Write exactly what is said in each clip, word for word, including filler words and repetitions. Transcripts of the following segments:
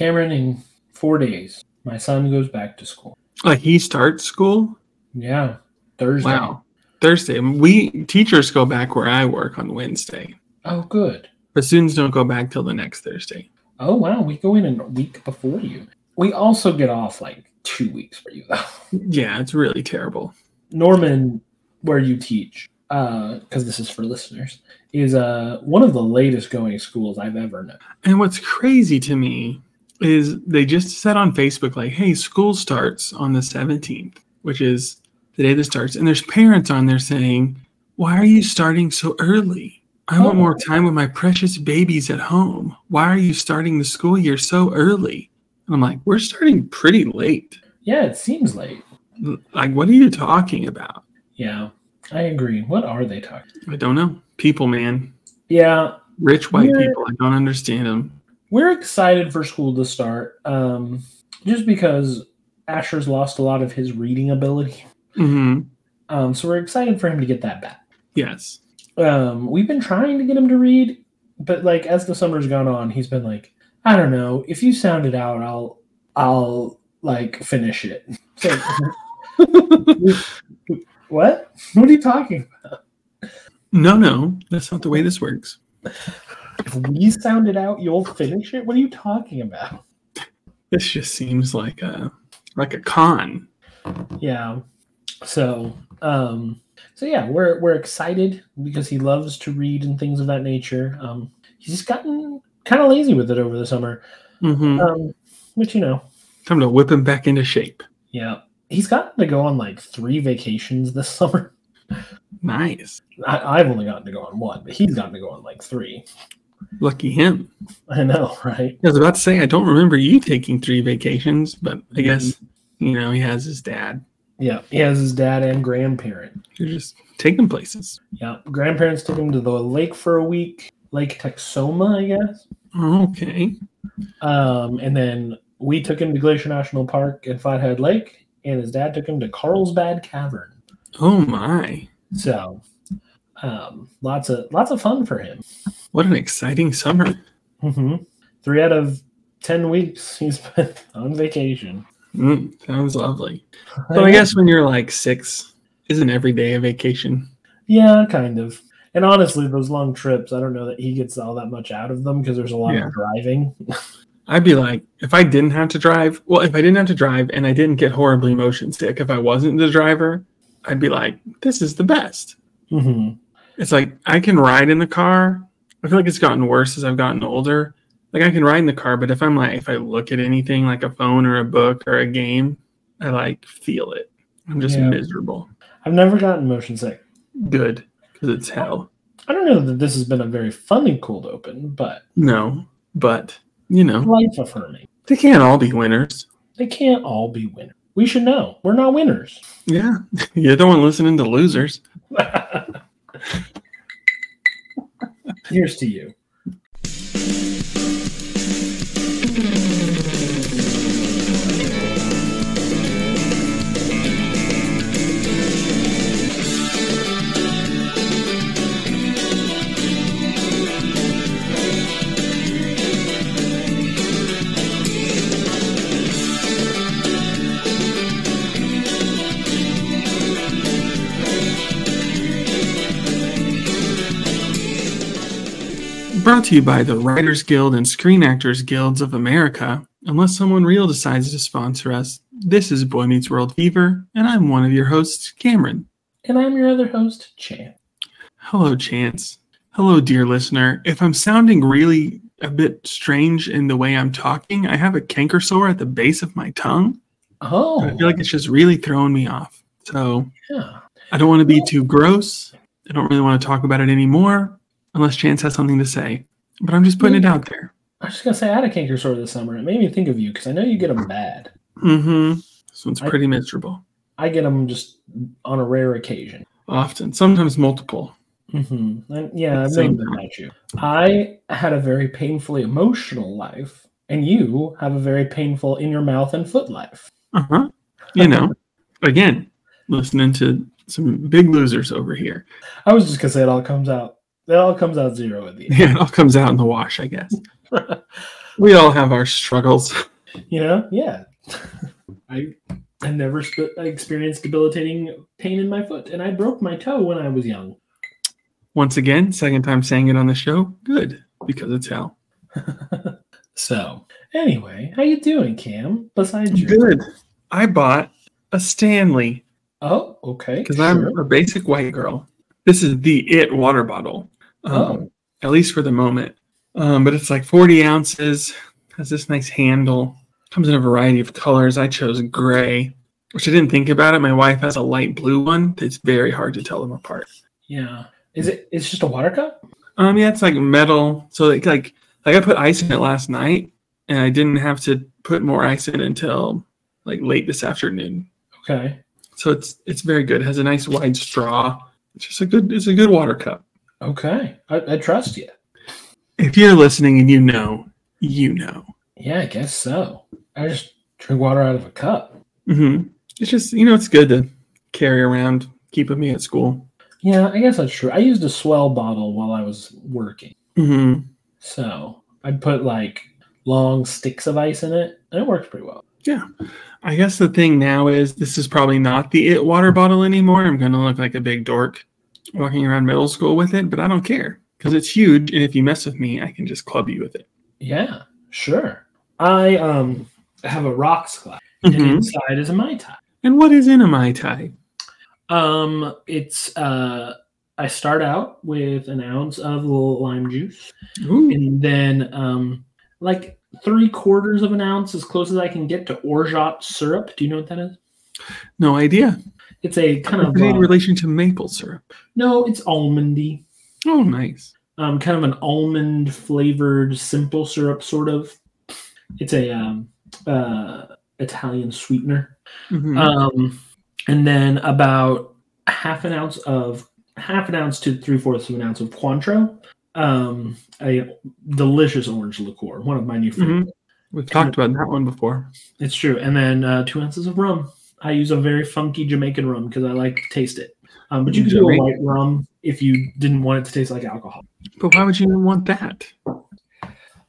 Cameron, in four days, my son goes back to school. Uh, he starts school? Yeah, Thursday. Wow, Thursday. We teachers go back where I work on Wednesday. Oh, good. But students don't go back till the next Thursday. Oh, wow. We go in a week before you. We also get off like two weeks for you, though. Yeah, it's really terrible. Norman, where you teach, because uh, this is for listeners, is uh, one of the latest going schools I've ever known. And what's crazy to me is they just said on Facebook, like, hey, school starts on the seventeenth, which is the day that starts. And there's parents on there saying, why are you starting so early? I want more time with my precious babies at home. Why are you starting the school year so early? And I'm like, we're starting pretty late. Yeah, it seems late. Like, what are you talking about? Yeah, I agree. What are they talking about? I don't know. People, man. Yeah. Rich white people. I don't understand them. We're excited for school to start um, just because Asher's lost a lot of his reading ability. Mm-hmm. Um, so we're excited for him to get that back. Yes. Um, we've been trying to get him to read, but like as the summer's gone on, he's been like, I don't know, if you sound it out, I'll, I'll like finish it. So, what? What are you talking about? No, no, that's not the way this works. If we sound it out, you'll finish it? What are you talking about? This just seems like a, like a con. Yeah. So, um, So yeah, we're we're excited because he loves to read and things of that nature. Um, he's just gotten kind of lazy with it over the summer, mm-hmm. um, which, you know. Time to whip him back into shape. Yeah. He's gotten to go on like three vacations this summer. Nice. I, I've only gotten to go on one, but he's gotten to go on like three. Lucky him. I know, right? I was about to say, I don't remember you taking three vacations, but I guess, you know, he has his dad. Yeah, he has his dad and grandparent. You're just taking places. Yeah, grandparents took him to the lake for a week, Lake Texoma, I guess. Okay. Um, and then we took him to Glacier National Park and Flathead Lake, and his dad took him to Carlsbad Cavern. Oh my! So, um, lots of lots of fun for him. What an exciting summer! Mm-hmm. Three out of ten weeks he's been on vacation. Mm, sounds lovely. But I guess when you're like six, isn't every day a vacation? Yeah, kind of. And honestly, those long trips, I don't know that he gets all that much out of them because there's a lot yeah. of driving. I'd be like, if I didn't have to drive, well, if I didn't have to drive and I didn't get horribly motion sick, if I wasn't the driver, I'd be like, this is the best. Mm-hmm. It's like, I can ride in the car. I feel like it's gotten worse as I've gotten older. Like, I can ride in the car, but if I'm like, if I look at anything like a phone or a book or a game, I like feel it. I'm just yeah. miserable. I've never gotten motion sick. Good, because it's hell. I don't know that this has been a very funny cold open, but. No, but, you know. Life affirming. They can't all be winners. They can't all be winners. We should know. We're not winners. Yeah. You're the one listening to losers. Here's to you. Brought to you by the Writers Guild and Screen Actors Guilds of America. Unless someone real decides to sponsor us, this is Boy Meets World Fever, and I'm one of your hosts, Cameron. And I'm your other host, Chance. Hello, Chance. Hello, dear listener. If I'm sounding really a bit strange in the way I'm talking, I have a canker sore at the base of my tongue. Oh. I feel like it's just really throwing me off. So yeah. I don't want to be too gross. I don't really want to talk about it anymore. Unless Chance has something to say. But I'm just putting it out there. I was just going to say, I had a canker sore this summer. It made me think of you because I know you get them bad. Mm-hmm. This one's pretty I, miserable. I get them just on a rare occasion. Often. Sometimes multiple. Mm-hmm. And yeah, I've known about you. I had a very painfully emotional life, and you have a very painful in-your-mouth and foot life. Uh-huh. You know, again, listening to some big losers over here. I was just going to say it all comes out. It all comes out zero at the end. Yeah, it all comes out in the wash, I guess. We all have our struggles. You know? Yeah. I I never sp- I experienced debilitating pain in my foot, and I broke my toe when I was young. Once again, second time saying it on the show. Good, because it's hell. So, anyway, how you doing, Cam? Besides you. Good. I bought a Stanley. Oh, okay. Because sure. I'm a basic white girl. This is the it water bottle. Um, oh. At least for the moment. Um, but it's like forty ounces. Has this nice handle. Comes in a variety of colors. I chose gray, which I didn't think about it. My wife has a light blue one. It's very hard to tell them apart. Yeah. Is it? It's just a water cup? Um, yeah, it's like metal. So like, like, like I put ice in it last night, and I didn't have to put more ice in it until like late this afternoon. Okay. So it's it's very good. It has a nice wide straw. It's just a good. It's a good water cup. Okay, I, I trust you. If you're listening and you know, you know. Yeah, I guess so. I just drink water out of a cup. Mm-hmm. It's just, you know, it's good to carry around, keep with me at school. Yeah, I guess that's true. I used a Swell bottle while I was working. Mm-hmm. So I'd put like long sticks of ice in it, and it worked pretty well. Yeah. I guess the thing now is this is probably not the it water bottle anymore. I'm going to look like a big dork walking around middle school with it, but I don't care because it's huge. And if you mess with me, I can just club you with it. Yeah, sure. I um have a rocks glass, mm-hmm. and inside is a Mai Tai. And what is in a Mai Tai? Um, it's, uh, I start out with an ounce of lime juice. Ooh. And then um like three quarters of an ounce, as close as I can get, to orgeat syrup. Do you know what that is? No idea. It's a kind of in uh, relation to maple syrup. No, it's almondy. Oh, nice. Um, kind of an almond flavored simple syrup, sort of. It's a um, uh, Italian sweetener. Mm-hmm. Um, and then about half an ounce of half an ounce to three fourths of an ounce of Cointreau. Um, a delicious orange liqueur, one of my new favorites. Mm-hmm. We've talked and, about that one before. It's true. And then uh, two ounces of rum. I use a very funky Jamaican rum because I like to taste it. Um, but you could do a white rum if you didn't want it to taste like alcohol. But why would you want that?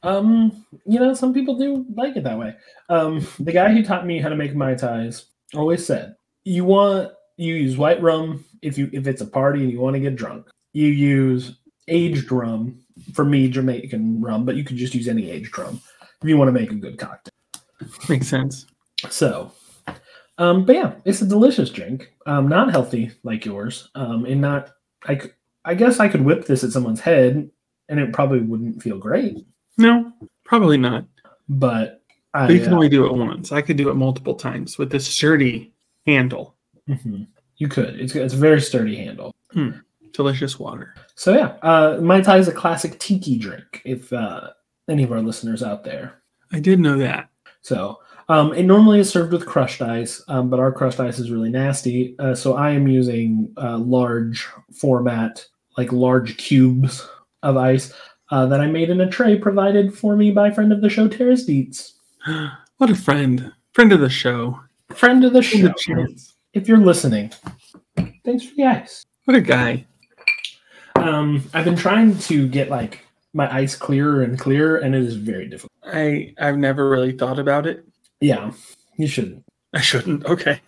Um, you know, some people do like it that way. Um, the guy who taught me how to make Mai Tais always said, "You want you use white rum if you if it's a party and you want to get drunk. You use aged rum, for me Jamaican rum, but you could just use any aged rum if you want to make a good cocktail." Makes sense. So, um, but yeah, it's a delicious drink. Um, not healthy like yours, um, and not I. I guess I could whip this at someone's head, and it probably wouldn't feel great. No, probably not. But, I, but you can uh, only do it once. I could do it multiple times with this sturdy handle. Mm-hmm. You could. It's it's a very sturdy handle. Mm. Delicious water. So yeah, uh, Mai Tai is a classic tiki drink, if uh, any of our listeners out there. I did know that. So um, it normally is served with crushed ice, um, but our crushed ice is really nasty. Uh, so I am using uh, large format, like large cubes of ice uh, that I made in a tray provided for me by friend of the show, Terrace Dietz. What a friend. Friend of the show. Friend of the friend show. Of if you're listening, thanks for the ice. What a guy. Um, I've been trying to get like my ice clearer and clearer, and it is very difficult. I, I've never really thought about it. Yeah, you shouldn't. I shouldn't. Okay.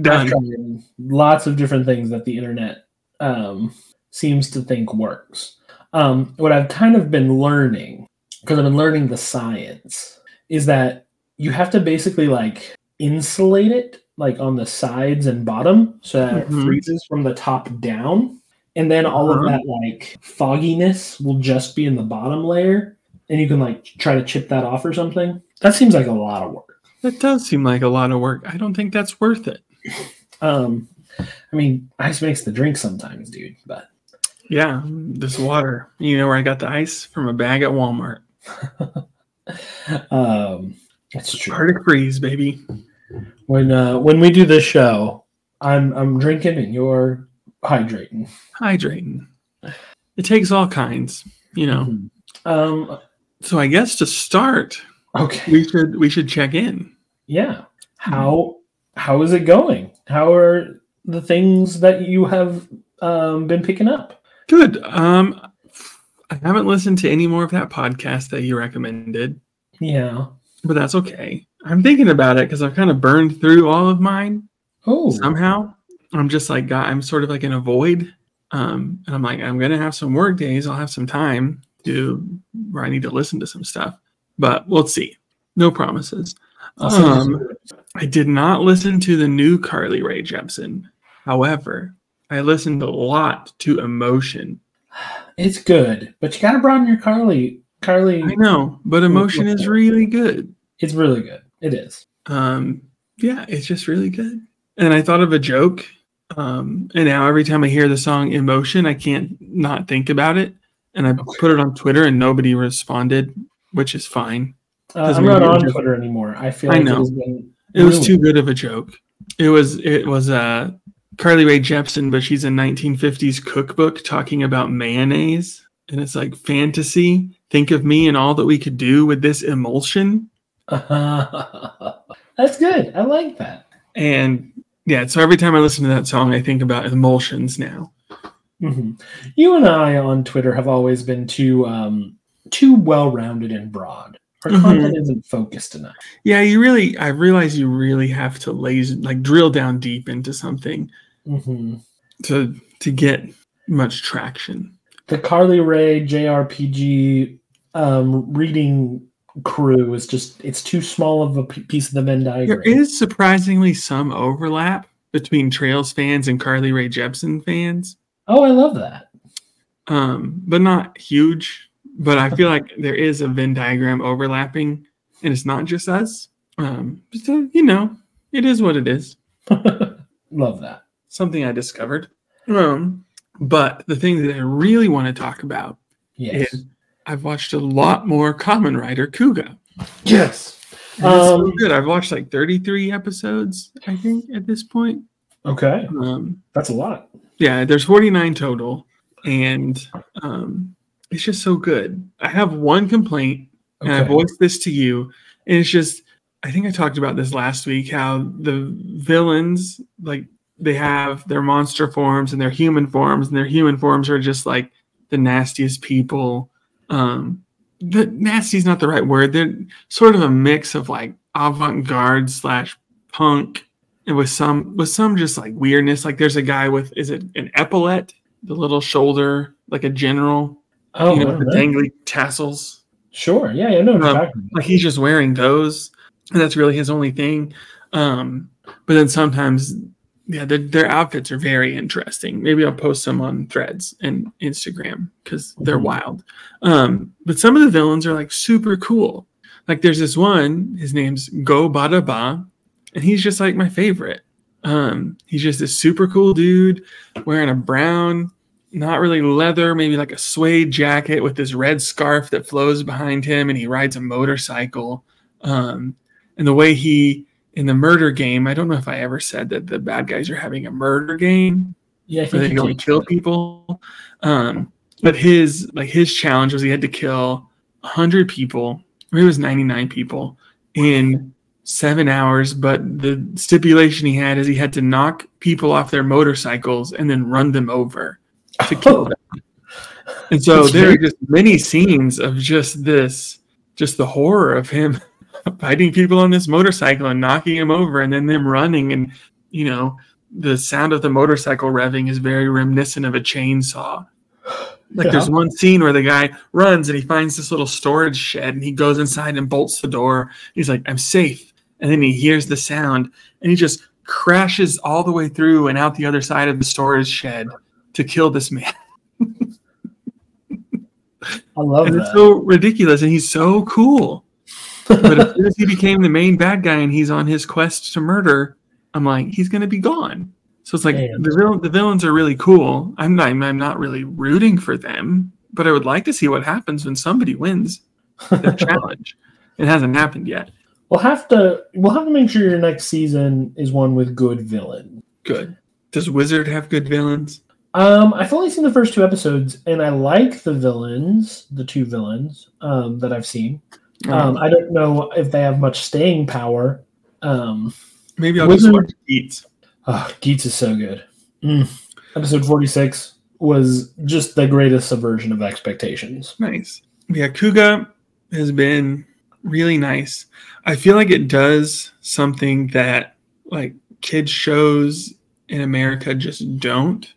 Done. I've tried lots of different things that the internet um, seems to think works. Um, what I've kind of been learning, because I've been learning the science, is that you have to basically like insulate it like on the sides and bottom so that mm-hmm. it freezes from the top down. And then all of that, like, fogginess will just be in the bottom layer. And you can, like, try to chip that off or something. That seems like a lot of work. That does seem like a lot of work. I don't think that's worth it. Um, I mean, ice makes the drink sometimes, dude. But yeah, this water. You know where I got the ice? From a bag at Walmart. um, that's true. Arctic Freeze, baby. When uh, when we do this show, I'm I'm drinking and you're... Hydrating. Hydrating. It takes all kinds, you know. Mm-hmm. Um, so I guess to start, okay, we should we should check in. Yeah. How how is it going? How are the things that you have um, been picking up? Good. Um, I haven't listened to any more of that podcast that you recommended. Yeah. But that's okay. I'm thinking about it because I've kind of burned through all of mine. Oh. Somehow. I'm just like, God, I'm sort of like in a void. Um, and I'm like, I'm going to have some work days. I'll have some time to where I need to listen to some stuff. But we'll see. No promises. Um, I did not listen to the new Carly Rae Jepsen. However, I listened a lot to Emotion. It's good, but you got to broaden your Carly. Carly. I know, but Emotion is really good. It's really good. It is. Um, yeah, it's just really good. And I thought of a joke. Um, and now every time I hear the song Emotion, I can't not think about it. And I okay. put it on Twitter and nobody responded, which is fine. Uh, I'm not on Twitter anymore. I feel I like know. It has been it was too good of a joke. It was it was uh, Carly Rae Jepsen, but she's a nineteen fifties cookbook talking about mayonnaise. And it's like fantasy. Think of me and all that we could do with this emulsion. Uh, that's good. I like that. And yeah, so every time I listen to that song, I think about emulsions now. Mm-hmm. You and I on Twitter have always been too um, too well-rounded and broad. Our mm-hmm. content isn't focused enough. Yeah, you really. I realize you really have to laser, like drill down deep into something mm-hmm. to to get much traction. The Carly Rae J R P G um, reading crew is just—it's too small of a piece of the Venn diagram. There is surprisingly some overlap between Trails fans and Carly Rae Jepsen fans. Oh, I love that. Um, but not huge. But I feel like there is a Venn diagram overlapping, and it's not just us. Um, so, you know, it is what it is. Love that. Something I discovered. Um, but the thing that I really want to talk about yes. is I've watched a lot more Kamen Rider Kuga. Yes. Um, so good. I've watched like thirty-three episodes, I think, at this point. Okay. Um, That's a lot. Yeah, there's forty-nine total. And... Um, it's just so good. I have one complaint, and okay. I voiced this to you. And it's just, I think I talked about this last week, how the villains, like, they have their monster forms and their human forms, and their human forms are just, like, the nastiest people. Um, the nasty is not the right word. They're sort of a mix of, like, avant-garde slash punk, and with some, with some just, like, weirdness. Like, there's a guy with, is it an epaulette? The little shoulder, like a general. Oh, you know, the dangly tassels. Sure. Yeah, yeah, no, um, like he's just wearing those, and that's really his only thing. Um, but then sometimes, yeah, their, their outfits are very interesting. Maybe I'll post some on Threads and Instagram because they're mm-hmm. wild. Um, but some of the villains are like super cool. Like there's this one, his name's Go Bada Ba, and he's just like my favorite. Um, he's just this super cool dude wearing a brown. Not really leather, maybe like a suede jacket with this red scarf that flows behind him, and he rides a motorcycle. Um, and the way he, in the murder game, I don't know if I ever said that the bad guys are having a murder game. Yeah, where they go and kill people. Um, but his like his challenge was he had to kill one hundred people, or it was ninety-nine people, in seven hours. But the stipulation he had is he had to knock people off their motorcycles and then run them over. To kill them. And so That's there true. Are just many scenes of just this, just the horror of him fighting people on this motorcycle and knocking him over, and then them running. And, you know, the sound of the motorcycle revving is very reminiscent of a chainsaw. Like yeah. There's one scene where the guy runs and he finds this little storage shed and he goes inside and bolts the door. He's like, I'm safe. And then he hears the sound and he just crashes all the way through and out the other side of the storage shed. To kill this man. I love and that. It's so ridiculous, and he's so cool. But as soon as he became the main bad guy and he's on his quest to murder, I'm like, he's going to be gone. So it's like Damn. the vill- the villains are really cool. I'm not, I'm not really rooting for them, but I would like to see what happens when somebody wins the challenge. It hasn't happened yet. We'll have to we'll have to make sure your next season is one with good villains. Good. Does Wizard have good villains? Um, I've only seen the first two episodes, and I like the villains, the two villains um, that I've seen. Um, I don't know if they have much staying power. Um, Maybe I'll Wizard, just watch Geats. Oh, Geats is so good. Mm. Episode forty-six was just the greatest subversion of expectations. Nice. Yeah, Kuga has been really nice. I feel like it does something that like kids shows in America just don't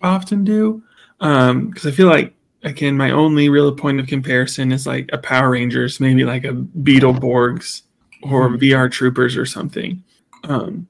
often do. Um, because I feel like, again, my only real point of comparison is like a Power Rangers, maybe like a Beetleborgs or V R Troopers or something. Um,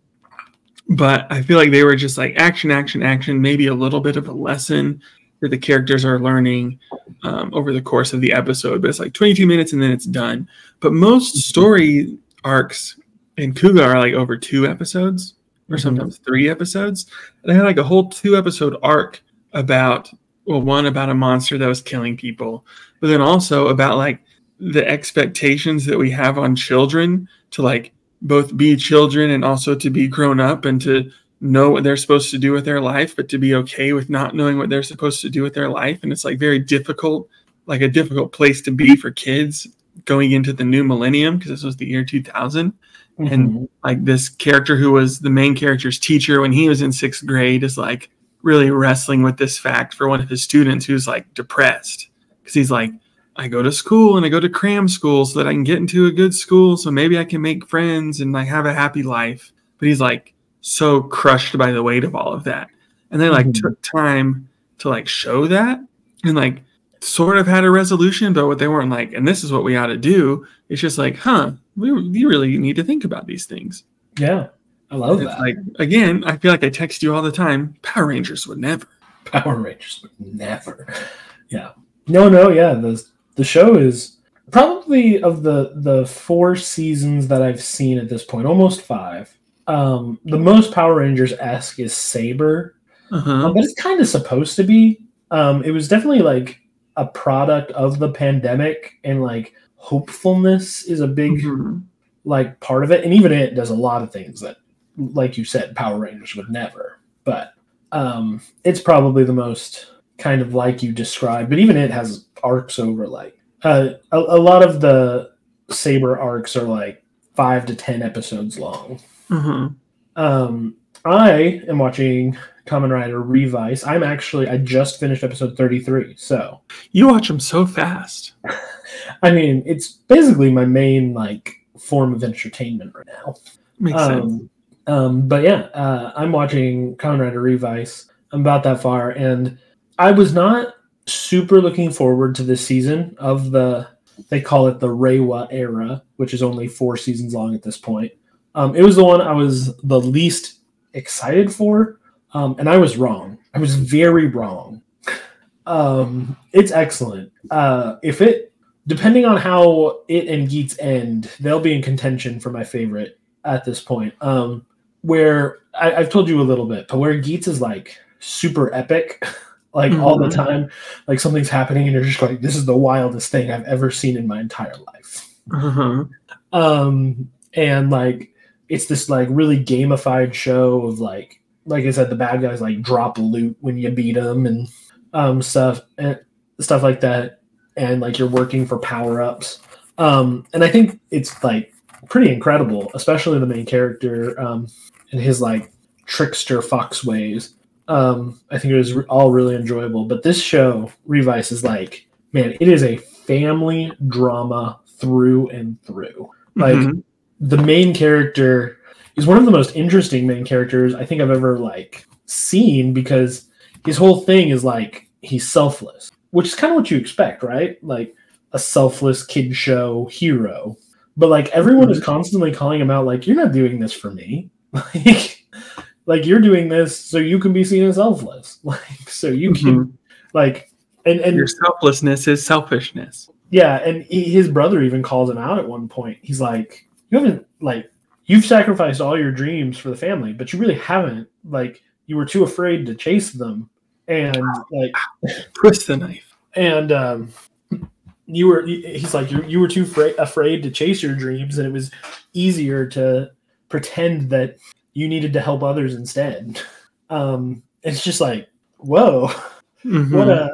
but I feel like they were just like action, action, action, maybe a little bit of a lesson that the characters are learning um, over the course of the episode. But it's like twenty-two minutes and then it's done. But most story arcs in Kuga are like over two episodes or sometimes three episodes. They had like a whole two episode arc about, well, one about a monster that was killing people, but then also about like the expectations that we have on children to like both be children and also to be grown up and to know what they're supposed to do with their life, but to be okay with not knowing what they're supposed to do with their life. And it's like very difficult, like a difficult place to be for kids going into the new millennium, because this was the year two thousand. Mm-hmm. And like this character who was the main character's teacher when he was in sixth grade is like really wrestling with this fact for one of his students who's like depressed, because he's like, I go to school and I go to cram school so that I can get into a good school, so maybe I can make friends and like have a happy life. But he's like so crushed by the weight of all of that. And they like mm-hmm. took time to like show that and like sort of had a resolution, but what they weren't like, and this is what we ought to do. It's just like, huh, we, we really need to think about these things. Yeah. I love it's that. Like, again, I feel like I text you all the time. Power Rangers would never. Power Rangers would never. Yeah. No, no, yeah. The the show is probably of the the four seasons that I've seen at this point, almost five. Um, the most Power Rangers-esque is Saber, uh-huh. um, but it's kind of supposed to be. Um, it was definitely like a product of the pandemic, and like hopefulness is a big mm-hmm. like part of it. And even it does a lot of things that, like you said, Power Rangers would never, but um, it's probably the most kind of like you described, but even it has arcs over like uh, a, a lot of the Saber arcs are like five to ten episodes long. Mm-hmm. Um, I am watching Kamen Rider Revice. I'm actually, I just finished episode thirty-three. So you watch them so fast. I mean, it's basically my main like form of entertainment right now. Makes um, sense. Um, but yeah, uh, I'm watching Kamen Rider Revice. I'm about that far, and I was not super looking forward to this season of the, they call it the Reiwa era, which is only four seasons long at this point. Um, it was the one I was the least excited for, um, and I was wrong. I was very wrong. Um, it's excellent. Uh, if it, depending on how it and Geats end, they'll be in contention for my favorite at this point. Um, where I, I've told you a little bit, but where Geats is like super epic, like mm-hmm. all the time, like something's happening and you're just like, this is the wildest thing I've ever seen in my entire life. Mm-hmm. Um, and like, it's this like really gamified show of like, like I said, the bad guys like drop loot when you beat them and um, stuff and stuff like that. And like, you're working for power-ups. Um, and I think it's like pretty incredible, especially the main character um, and his like trickster fox ways. Um, I think it was all really enjoyable, but this show, Revice, is like, man, it is a family drama through and through. Like mm-hmm. the main character is one of the most interesting main characters I think I've ever like seen, because his whole thing is like, he's selfless, which is kind of what you expect, right? Like a selfless kid show hero, but like everyone mm-hmm. is constantly calling him out. Like, you're not doing this for me. Like, Like, you're doing this so you can be seen as selfless. Like, so you can, mm-hmm. like, and, and... your selflessness is selfishness. Yeah, and he, his brother even calls him out at one point. He's like, you haven't, like, you've sacrificed all your dreams for the family, but you really haven't. Like, you were too afraid to chase them. And, like... twist the knife. And, um... you were, he's like, you, you were too fra- afraid to chase your dreams, and it was easier to pretend that you needed to help others instead. Um, it's just like, whoa, mm-hmm. what a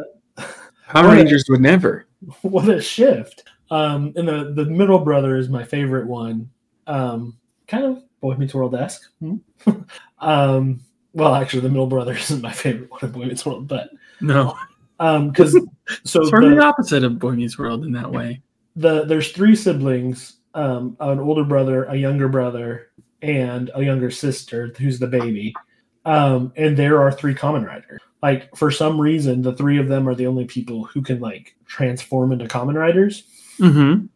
Power Rangers would never. What a shift. Um, and the, the middle brother is my favorite one. Um, kind of Boy Meets World-esque. Hmm? um, well, actually, the middle brother isn't my favorite one of Boy Meets World, but no, because um, so sort of the opposite of Boy Meets World in that way. the there's three siblings, um, an older brother, a younger brother, and a younger sister who's the baby. Um, and there are three Kamen Riders. Like, for some reason, the three of them are the only people who can, like, transform into Kamen Riders. Mm-hmm.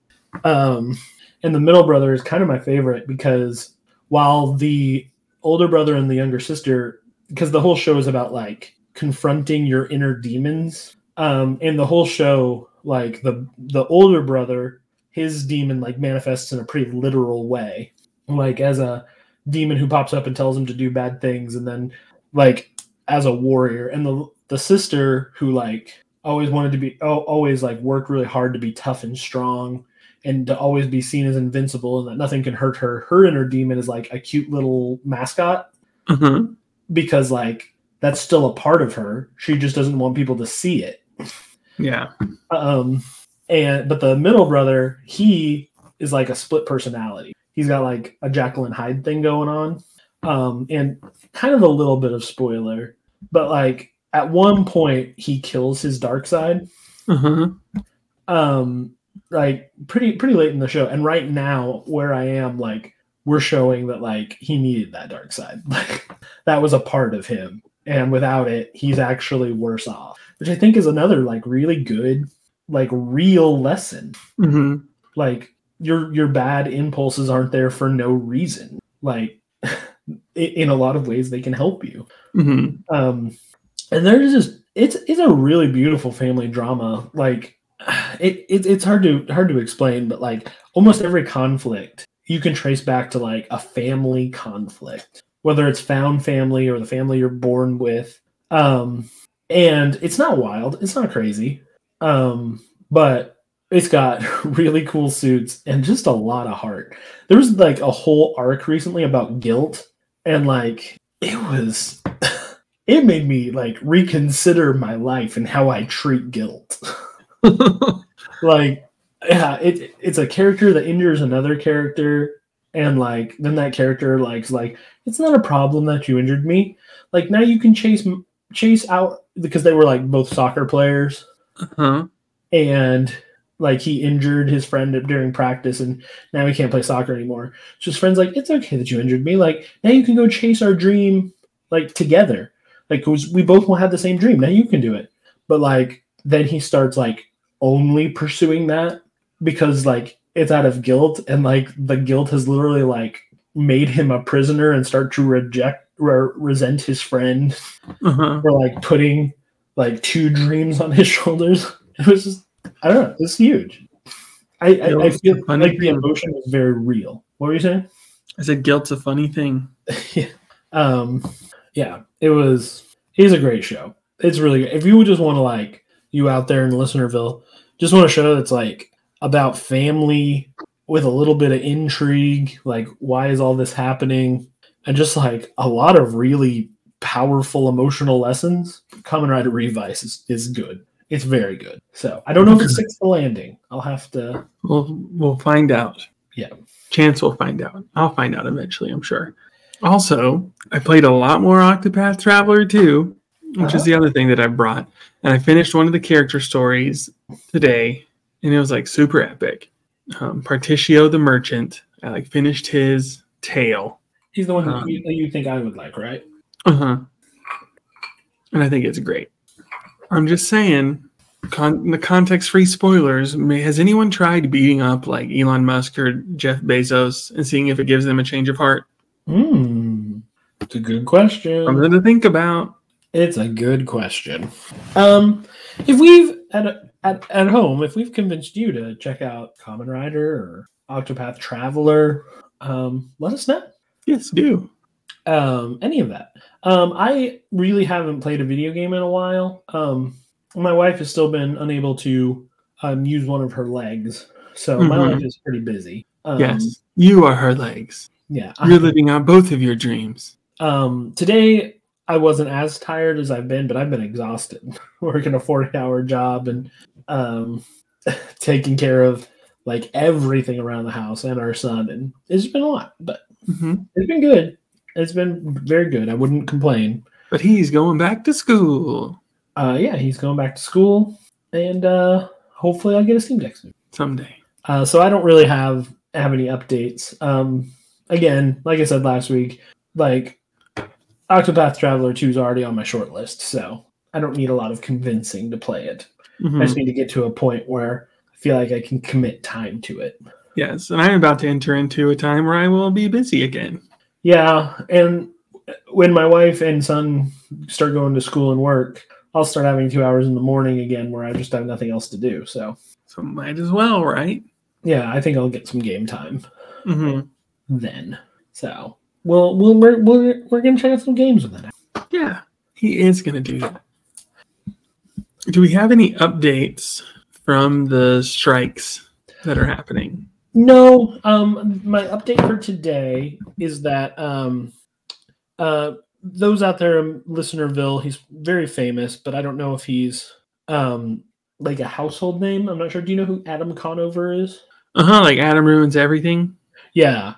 Um, and the middle brother is kind of my favorite because while the older brother and the younger sister, because the whole show is about, like, confronting your inner demons. Um, and the whole show, like, the the older brother, his demon, like, manifests in a pretty literal way. Like, as a demon who pops up and tells him to do bad things, and then, like, as a warrior. And the the sister who, like, always wanted to be, always, like, worked really hard to be tough and strong and to always be seen as invincible and that nothing can hurt her. Her inner demon is, like, a cute little mascot. Mm-hmm. Because, like, that's still a part of her. She just doesn't want people to see it. Yeah. Um. And but the middle brother, he is, like, a split personality. He's got, like, a Jacqueline Hyde thing going on. Um, and kind of a little bit of spoiler, but, like, at one point he kills his dark side. Mm-hmm. Um, like pretty, pretty late in the show. And right now where I am, like, we're showing that, like, he needed that dark side. Like, that was a part of him. And without it, he's actually worse off, which I think is another, like, really good, like, real lesson. Mm-hmm. Like, your, your bad impulses aren't there for no reason. Like, in a lot of ways they can help you. Mm-hmm. Um, and there's just, it's, it's a really beautiful family drama. Like, it, it it's hard to, hard to explain, but, like, almost every conflict you can trace back to, like, a family conflict, whether it's found family or the family you're born with. Um, and it's not wild. It's not crazy. Um, but it's got really cool suits and just a lot of heart. There was, like, a whole arc recently about guilt. And, like, it was, it made me, like, reconsider my life and how I treat guilt. Like, yeah, it it's a character that injures another character. And, like, then that character, like, like, it's not a problem that you injured me. Like, now you can chase, chase out, because they were, like, both soccer players. Uh-huh. And, like, he injured his friend during practice, and now he can't play soccer anymore. So his friend's like, it's okay that you injured me. Like, now you can go chase our dream, like, together. Like, we both will have the same dream. Now you can do it. But, like, then he starts, like, only pursuing that because, like, it's out of guilt. And, like, the guilt has literally, like, made him a prisoner and start to reject or resent his friend. Uh-huh. For, like, putting, like, two dreams on his shoulders. It was just, I don't know. It's huge. I, I, I feel like the emotion is very real. What were you saying? I said guilt's a funny thing. Yeah. Um, yeah. It was. It's a great show. It's really good. If you would just want to, like, you out there in Listenerville, just want a show that's, like, about family with a little bit of intrigue. Like, why is all this happening? And just, like, a lot of really powerful emotional lessons. Kamen Rider Revice is, is good. It's very good. So I don't know if it sticks the landing. I'll have to. We'll, we'll find out. Yeah. Chance will find out. I'll find out eventually, I'm sure. Also, I played a lot more Octopath Traveler two, which uh-huh. is the other thing that I brought. And I finished one of the character stories today, and it was, like, super epic. Um, Partitio the Merchant, I, like, finished his tale. He's the one um, that, you, that you think I would like, right? Uh-huh. And I think it's great. I'm just saying, con- the context-free spoilers. May- has anyone tried beating up, like, Elon Musk or Jeff Bezos and seeing if it gives them a change of heart? Hmm, it's a good question. Something to think about. It's a good question. Um, if we've at a, at at home, if we've convinced you to check out Kamen Rider or Octopath Traveler, um, let us know. Yes, do. Um, any of that. Um, I really haven't played a video game in a while. Um, my wife has still been unable to um, use one of her legs, so mm-hmm. my life is pretty busy. Um, yes, you are her legs. Yeah, you're I, living out both of your dreams. Um, today I wasn't as tired as I've been, but I've been exhausted. Working a forty-hour job and um, taking care of, like, everything around the house and our son, and it's been a lot, but mm-hmm. it's been good. It's been very good. I wouldn't complain. But he's going back to school. Uh, yeah, he's going back to school. And uh, hopefully I'll get a Steam Deck soon. Someday. Uh, so I don't really have have any updates. Um, again, like I said last week, like Octopath Traveler two is already on my short list, so I don't need a lot of convincing to play it. Mm-hmm. I just need to get to a point where I feel like I can commit time to it. Yes, and I'm about to enter into a time where I will be busy again. Yeah, and when my wife and son start going to school and work, I'll start having two hours in the morning again where I just have nothing else to do. So, so might as well, right? Yeah, I think I'll get some game time mm-hmm. then. So, well, we'll we're we're, we're going to try out some games with that. Yeah, he is going to do that. Do we have any updates from the strikes that are happening? No. Um, my update for today is that um, uh, those out there, Listenerville, he's very famous, but I don't know if he's um, like a household name. I'm not sure. Do you know who Adam Conover is? Uh-huh, like Adam Ruins Everything? Yeah.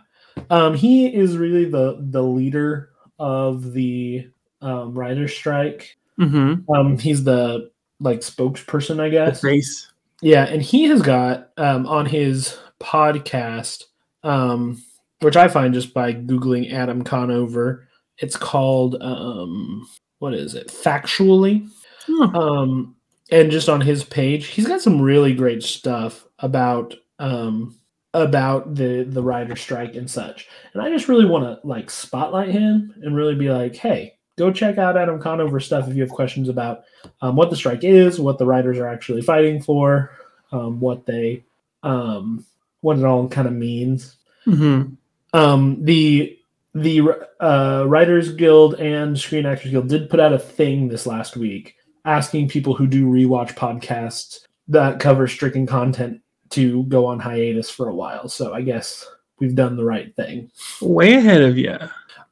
Um, he is really the, the leader of the um, writer strike. Mm-hmm. Um, he's the like spokesperson, I guess. The face. Yeah, and he has got um, on his podcast, um, which I find just by Googling Adam Conover, it's called, um, what is it? Factually. Hmm. Um, and just on his page, he's got some really great stuff about um, about the, the writer strike and such. And I just really want to like spotlight him and really be like, hey, go check out Adam Conover's stuff if you have questions about um, what the strike is, what the writers are actually fighting for, um, what they, um, what it all kind of means. Mm-hmm. Um, the the uh, Writers Guild and Screen Actors Guild did put out a thing this last week asking people who do rewatch podcasts that cover stricken content to go on hiatus for a while. So I guess we've done the right thing. Way ahead of you.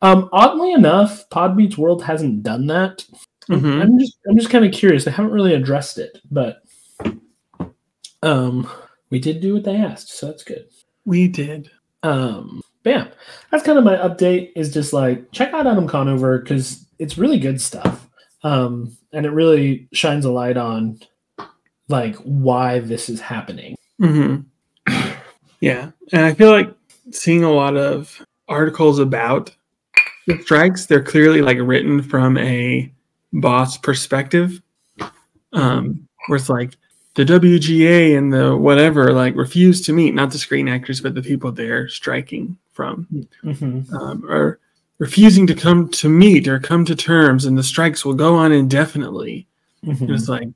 Um, oddly enough, Pod Meets World hasn't done that. Mm-hmm. I'm just, I'm just kind of curious. They haven't really addressed it, but um, we did do what they asked, so that's good. We did. Um, bam. That's kind of my update. Is just like check out Adam Conover because it's really good stuff, um, and it really shines a light on like why this is happening. Mm-hmm. Yeah, and I feel like seeing a lot of articles about the strikes, they're clearly like written from a boss perspective, um, where it's like the W G A and the whatever like refuse to meet, not the Screen Actors, but the people they're striking from, mm-hmm. um, are refusing to come to meet or come to terms, and the strikes will go on indefinitely. Mm-hmm. And it's like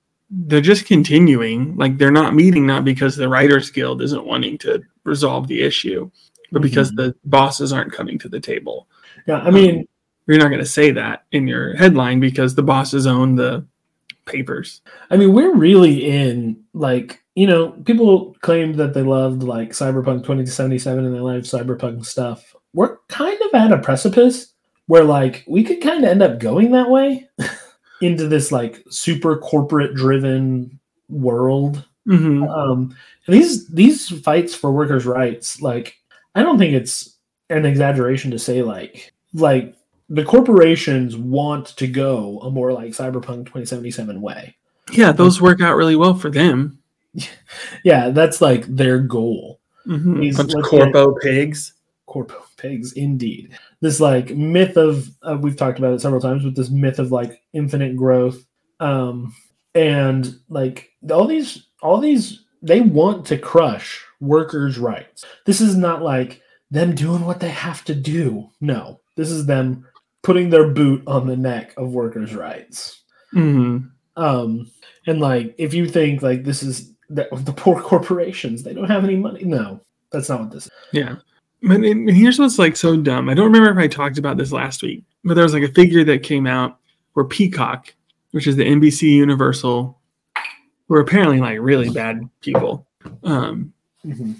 they're just continuing, like they're not meeting, not because the Writers Guild isn't wanting to resolve the issue, but mm-hmm. because the bosses aren't coming to the table. Yeah, I mean, um, you're not going to say that in your headline because the bosses own the papers. I mean, we're really in, like, you know, people claimed that they loved, like, Cyberpunk twenty seventy-seven and they loved Cyberpunk stuff. We're kind of at a precipice where, like, we could kind of end up going that way into this, like, super corporate-driven world. Mm-hmm. Um, and these these fights for workers' rights, like, I don't think it's an exaggeration to say like like the corporations want to go a more like Cyberpunk twenty seventy-seven way. Yeah, those work out really well for them. Yeah, that's like their goal. Mm-hmm. These corpo at, pigs. Corpo pigs, indeed. This like myth of uh, we've talked about it several times, but this myth of like infinite growth, um, and like all these all these they want to crush workers' rights. This is not like them doing what they have to do. No, this is them putting their boot on the neck of workers' rights. Mm-hmm. Um, and like, if you think like this is the, the poor corporations, they don't have any money. No, that's not what this is. Yeah. But it, here's what's like so dumb. I don't remember if I talked about this last week, but there was like a figure that came out where Peacock, which is the N B C Universal, were apparently like really bad people. Um, mm-hmm.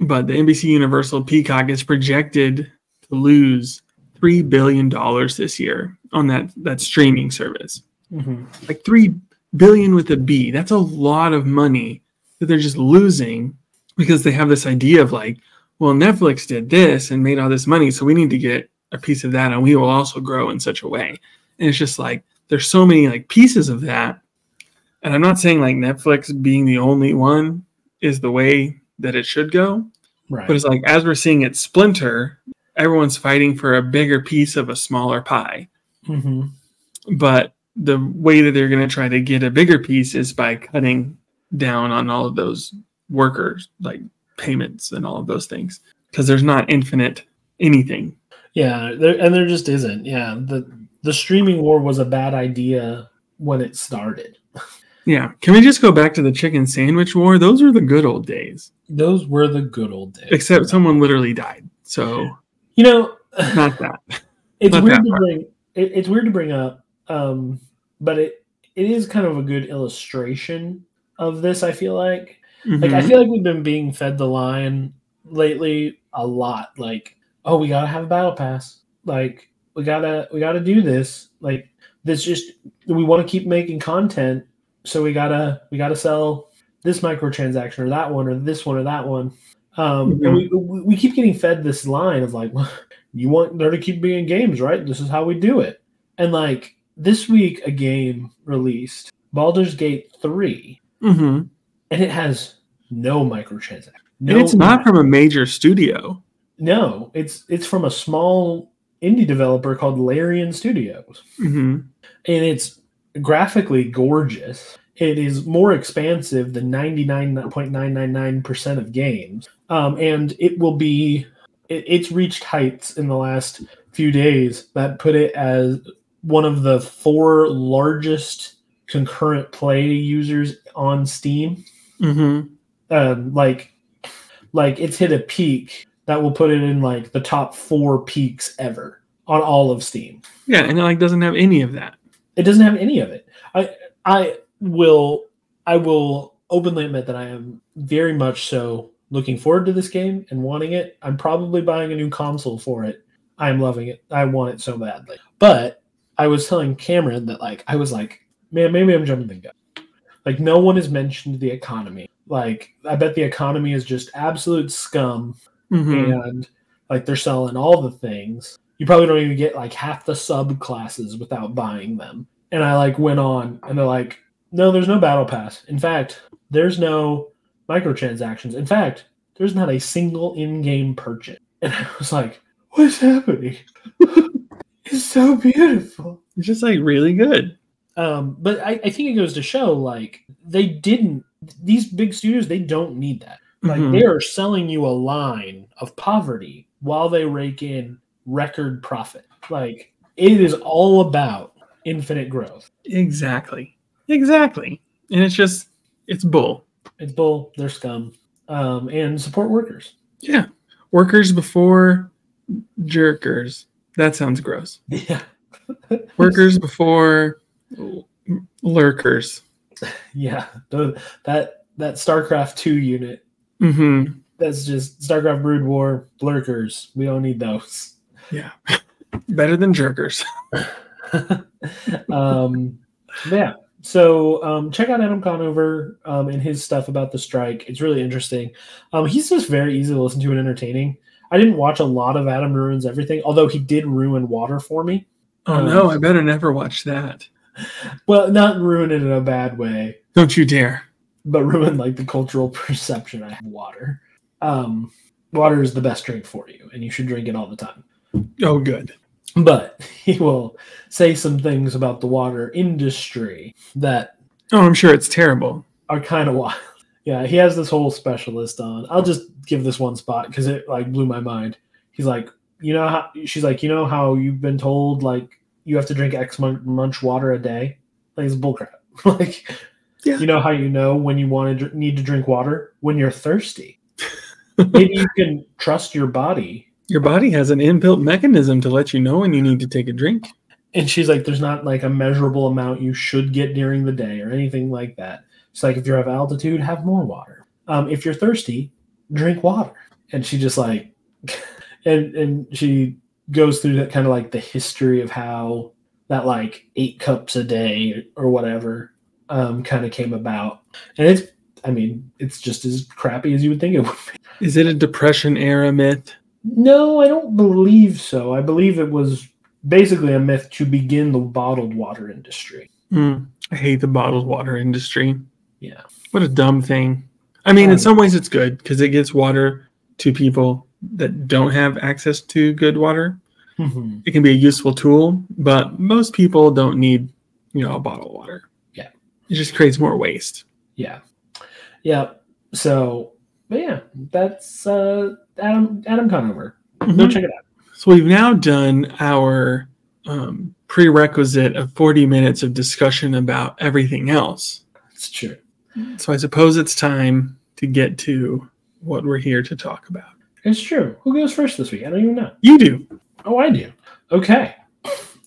But the N B C Universal Peacock is projected to lose three billion dollars this year on that, that streaming service. Mm-hmm. Like three billion dollars with a B. That's a lot of money that they're just losing because they have this idea of like, well, Netflix did this and made all this money, so we need to get a piece of that and we will also grow in such a way. And it's just like there's so many like pieces of that. And I'm not saying like Netflix being the only one is the way that it should go. Right. But it's like, as we're seeing it splinter, everyone's fighting for a bigger piece of a smaller pie. Mm-hmm. But the way that they're going to try to get a bigger piece is by cutting down on all of those workers, like payments and all of those things. Because there's not infinite anything. Yeah, there, and there just isn't. Yeah, the the streaming war was a bad idea when it started. Yeah, can we just go back to the chicken sandwich war? Those were the good old days. Those were the good old days. Except someone literally died. So, you know, not that. It's not weird that to bring. It, it's weird to bring up, um, but it it is kind of a good illustration of this. I feel like, mm-hmm. like I feel like we've been being fed the line lately a lot. Like, oh, we gotta have a battle pass. Like, we gotta we gotta do this. Like, this just we want to keep making content. So we gotta we gotta sell this microtransaction or that one or this one or that one. Um, mm-hmm. and we, we we keep getting fed this line of like, well, you want there to keep being games, right? This is how we do it. And like this week, a game released, Baldur's Gate three, mm-hmm. and it has no microtransaction. No, and it's not from a major studio. No, it's it's from a small indie developer called Larian Studios, mm-hmm. and it's graphically gorgeous. It is more expansive than ninety-nine point nine nine nine percent of games, um, and it will be. It, it's reached heights in the last few days that put it as one of the four largest concurrent play users on Steam. Mm-hmm. Um, like, like it's hit a peak that will put it in like the top four peaks ever on all of Steam. Yeah, and it like doesn't have any of that. It doesn't have any of it. I I will I will openly admit that I am very much so looking forward to this game and wanting it. I'm probably buying a new console for it. I'm loving it. I want it so badly. But I was telling Cameron that like I was like, man, maybe I'm jumping the gun. Like no one has mentioned the economy. Like I bet the economy is just absolute scum. Mm-hmm. And like they're selling all the things. You probably don't even get like half the subclasses without buying them. And I like went on and they're like, no, there's no battle pass. In fact, there's no microtransactions. In fact, there's not a single in-game purchase. And I was like, what's happening? It's so beautiful. It's just like really good. Um, but I, I think it goes to show like they didn't, these big studios, they don't need that. Like, mm-hmm. they are selling you a line of poverty while they rake in record profit. Like, it is all about infinite growth. Exactly. Exactly. And it's just, it's bull. It's bull. They're scum. Um, and support workers. Yeah. Workers before jerkers. That sounds gross. Yeah. Workers before lurkers. Yeah. That, that StarCraft two unit. Mm-hmm. That's just StarCraft Brood War lurkers. We don't need those. Yeah. Better than jerkers. um, yeah. So um, check out Adam Conover um, and his stuff about the strike. It's really interesting. Um, he's just very easy to listen to and entertaining. I didn't watch a lot of Adam Ruins Everything, although he did ruin Water for me. Oh, um, no. I better never watch that. Well, not ruin it in a bad way. Don't you dare. But ruin like the cultural perception I have water. Um, water is the best drink for you, and you should drink it all the time. Oh, good. But he will say some things about the water industry that... Oh, I'm sure it's terrible. ...are kind of wild. Yeah, he has this whole specialist on. I'll just give this one spot because it like blew my mind. He's like, you know how... She's like, you know how you've been told like you have to drink X much water a day? Like, it's bullcrap. Like... Yeah. You know how you know when you want to need to drink water? When you're thirsty. Maybe you can trust your body. Your body has an inbuilt mechanism to let you know when you need to take a drink. And she's like, there's not like a measurable amount you should get during the day or anything like that. It's like, if you're at altitude, have more water. Um, if you're thirsty, drink water. And she just like, and and she goes through that kind of like the history of how that like eight cups a day or whatever. Um, kind of came about, and it's, I mean, it's just as crappy as you would think it would be. Is it a Depression era myth? No, I don't believe so. I believe it was basically a myth to begin the bottled water industry. Mm, I hate the bottled water industry. Yeah. What a dumb thing. I mean, um, in some ways it's good because it gets water to people that don't have access to good water. Mm-hmm. It can be a useful tool, but most people don't need, you know, a bottle of water. Yeah. It just creates more waste. Yeah. Yeah. So, but yeah, that's uh, Adam Adam Conover. Mm-hmm. Go check it out. So we've now done our um, prerequisite of forty minutes of discussion about everything else. That's true. So I suppose it's time to get to what we're here to talk about. It's true. Who goes first this week? I don't even know. You do. Oh, I do. Okay.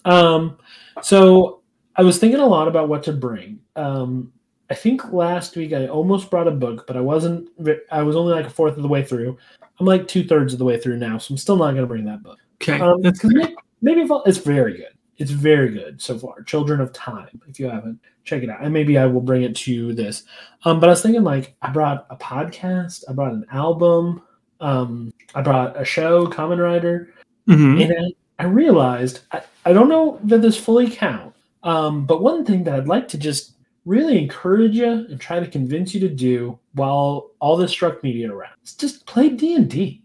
Um, so I was thinking a lot about what to bring. Um, I think last week I almost brought a book, but I wasn't. I was only like a fourth of the way through. I'm like two thirds of the way through now, so I'm still not going to bring that book. Okay. Um, That's maybe, maybe if I'll, it's very good. It's very good so far. Children of Time. If you haven't, check it out. And maybe I will bring it to this. Um, but I was thinking, like, I brought a podcast. I brought an album. Um, I brought a show, Kamen Rider. Mm-hmm. And I, I realized, I, I don't know that this fully counts, um, but one thing that I'd like to just really encourage you and try to convince you to do while all this struck media around is just play D and D.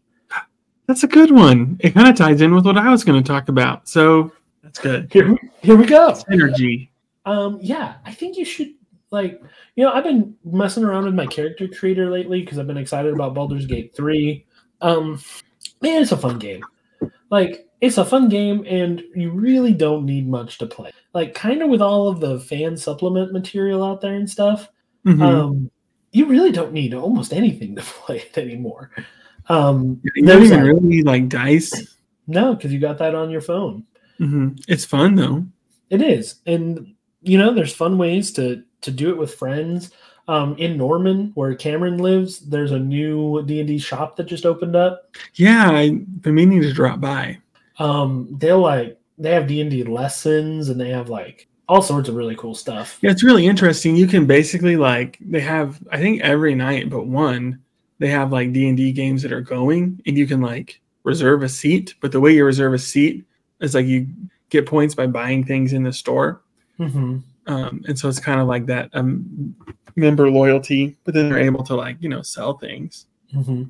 That's a good one. It kind of ties in with what I was going to talk about. So that's good. Here, here we go. Synergy. Um, yeah, I think you should, like, you know, I've been messing around with my character creator lately because I've been excited about Baldur's Gate three. Um, man, it's a fun game. Like, it's a fun game, and you really don't need much to play. Like, kind of with all of the fan supplement material out there and stuff, mm-hmm. um, you really don't need almost anything to play it anymore. Um, you don't even really need, like, dice? No, because you got that on your phone. Mm-hmm. It's fun, though. It is. And, you know, there's fun ways to, to do it with friends. Um, in Norman, where Cameron lives, there's a new D and D shop that just opened up. Yeah, I've been meaning to drop by. Um, they'll like they have D and D lessons, and they have like all sorts of really cool stuff. Yeah, it's really interesting. You can basically like they have I think every night but one they have like D and D games that are going, and you can like reserve a seat. But the way you reserve a seat is like you get points by buying things in the store. Mm-hmm. Um, and so it's kind of like that um, member loyalty, but then they're able to like, you know, sell things. Mm-hmm.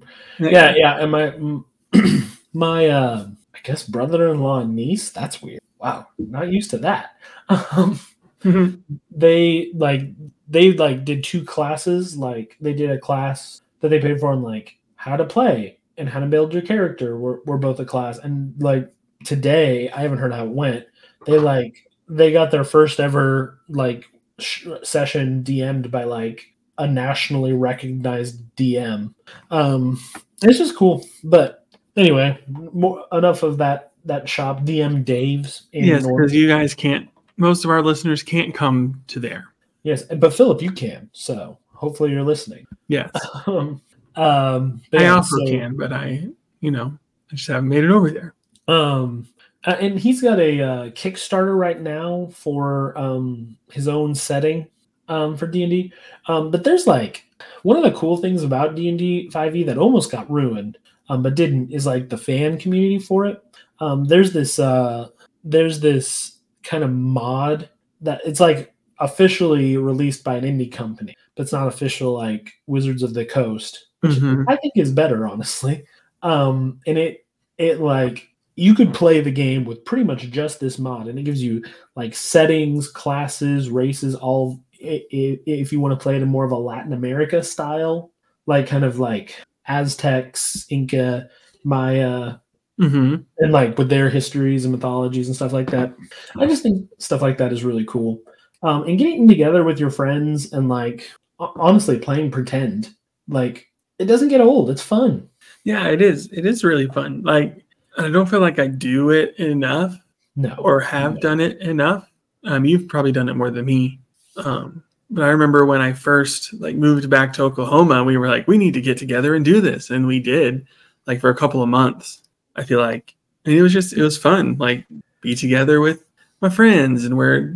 Yeah. Yeah. And my, my, uh, I guess brother-in-law and niece, that's weird. Wow. Not used to that. Um, mm-hmm. They like, they like did two classes. Like they did a class that they paid for on like how to play and how to build your character. We're, we're both a class. And like today, I haven't heard how it went. They like, They got their first ever like sh- session D M'd by like a nationally recognized D M. Um, it's just cool. But anyway, more, enough of that that shop. D M Dave's. In yes, because you guys can't. Most of our listeners can't come to there. Yes, but Philip, you can. So hopefully you're listening. Yes. um, um, I yeah, also so, can, but I, you know, I just haven't made it over there. Um. Uh, and he's got a uh, Kickstarter right now for um, his own setting um, for D and D. Um, but there's like one of the cool things about D and D five e that almost got ruined, um, but didn't, is like the fan community for it. Um, there's this uh, there's this kind of mod that it's like officially released by an indie company, but it's not official like Wizards of the Coast, which mm-hmm. I think is better, honestly. Um, and it it like. You could play the game with pretty much just this mod, and it gives you like settings, classes, races, all if you want to play it in more of a Latin America style, like kind of like Aztecs, Inca, Maya, mm-hmm. and like with their histories and mythologies and stuff like that. I just think stuff like that is really cool. Um, and getting together with your friends and like honestly playing pretend, like it doesn't get old. It's fun. Yeah, it is. It is really fun. Like, I don't feel like I do it enough no, or have no. done it enough. Um, you've probably done it more than me. Um, but I remember when I first like moved back to Oklahoma, we were like, we need to get together and do this. And we did like for a couple of months, I feel like, and it was just, it was fun. Like be together with my friends and we're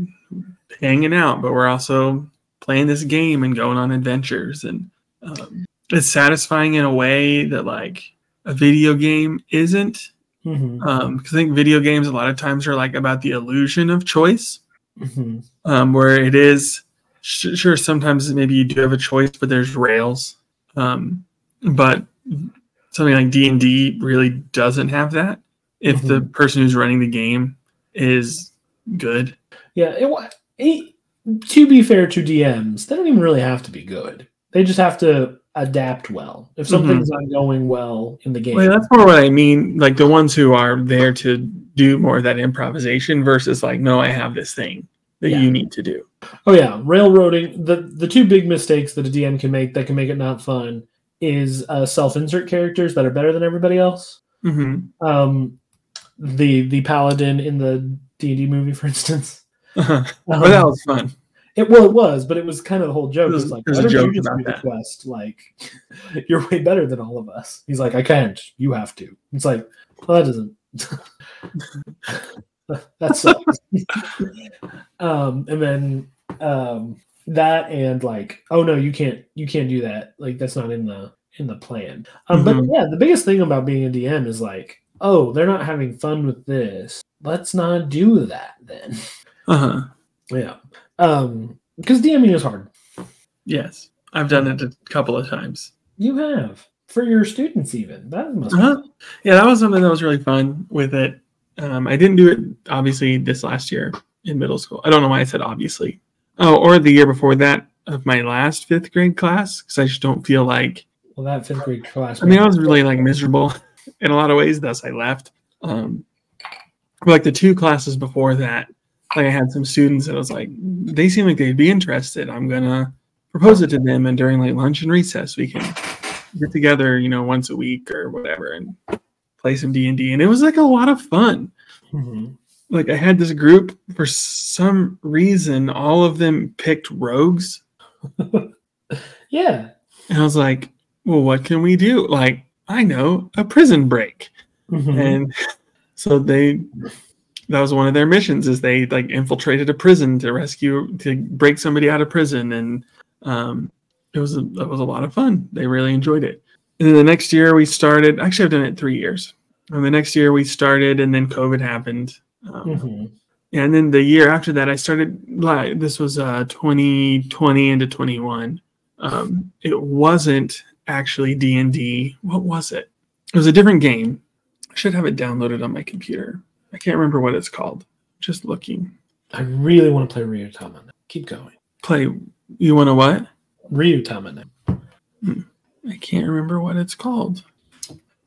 hanging out, but we're also playing this game and going on adventures. And um, it's satisfying in a way that like a video game isn't. Mm-hmm. Um, because I think video games a lot of times are like about the illusion of choice, mm-hmm. um, where it is sh- sure sometimes maybe you do have a choice, but there's rails Um, but something like D and D really doesn't have that if mm-hmm. the person who's running the game is good. Yeah, it, it, to be fair to D Ms, they don't even really have to be good. They just have to adapt well. If something's mm-hmm. not going well in the game. Well, that's more what I mean. Like the ones who are there to do more of that improvisation versus like, no, I have this thing that yeah. you need to do. Oh yeah. Railroading. The, the two big mistakes that a D M can make that can make it not fun is uh, self-insert characters that are better than everybody else. Mm-hmm. Um, the, the paladin in the D and D movie, for instance. Uh-huh. Well, um, that was fun. It well, it was, but it was kind of the whole joke. It's like, why don't you just do the quest? Like, you're way better than all of us. He's like, I can't. You have to. It's like, well, that doesn't. That sucks. um, and then um, that and like, oh no, you can't. You can't do that. Like, that's not in the in the plan. Um, mm-hmm. But yeah, the biggest thing about being a D M is like, oh, they're not having fun with this. Let's not do that then. Uh huh. Yeah. Um, because DMing is hard. Yes, I've done it a couple of times. You have for your students, even that must. Uh-huh. Be. Yeah, that was something that was really fun with it. Um, I didn't do it obviously this last year in middle school. I don't know why I said obviously. Oh, or the year before that of my last fifth grade class because I just don't feel like. Well, that fifth grade class. I mean, I was really like miserable in a lot of ways. Thus, I left. Um, but, like the two classes before that. Like I had some students that I was like, they seem like they'd be interested. I'm going to propose it to them. And during like lunch and recess, we can get together, you know, once a week or whatever and play some D and D. And it was like a lot of fun. Mm-hmm. Like I had this group for some reason, all of them picked rogues. Yeah. And I was like, well, what can we do? Like, I know, a prison break. Mm-hmm. And so they... That was one of their missions is they like infiltrated a prison to rescue, to break somebody out of prison. And um, it was, a, it was a lot of fun. They really enjoyed it. And then the next year we started, actually I've done it three years. And the next year we started and then COVID happened. Um, mm-hmm. And then the year after that, I started like, this was uh, twenty twenty into twenty-one. Um, it wasn't actually D and D. What was it? It was a different game. I should have it downloaded on my computer. I can't remember what it's called. Just looking. I really want to play Ryutama now. Keep going. Play. You want to what? Ryutama now. Hmm. I can't remember what it's called.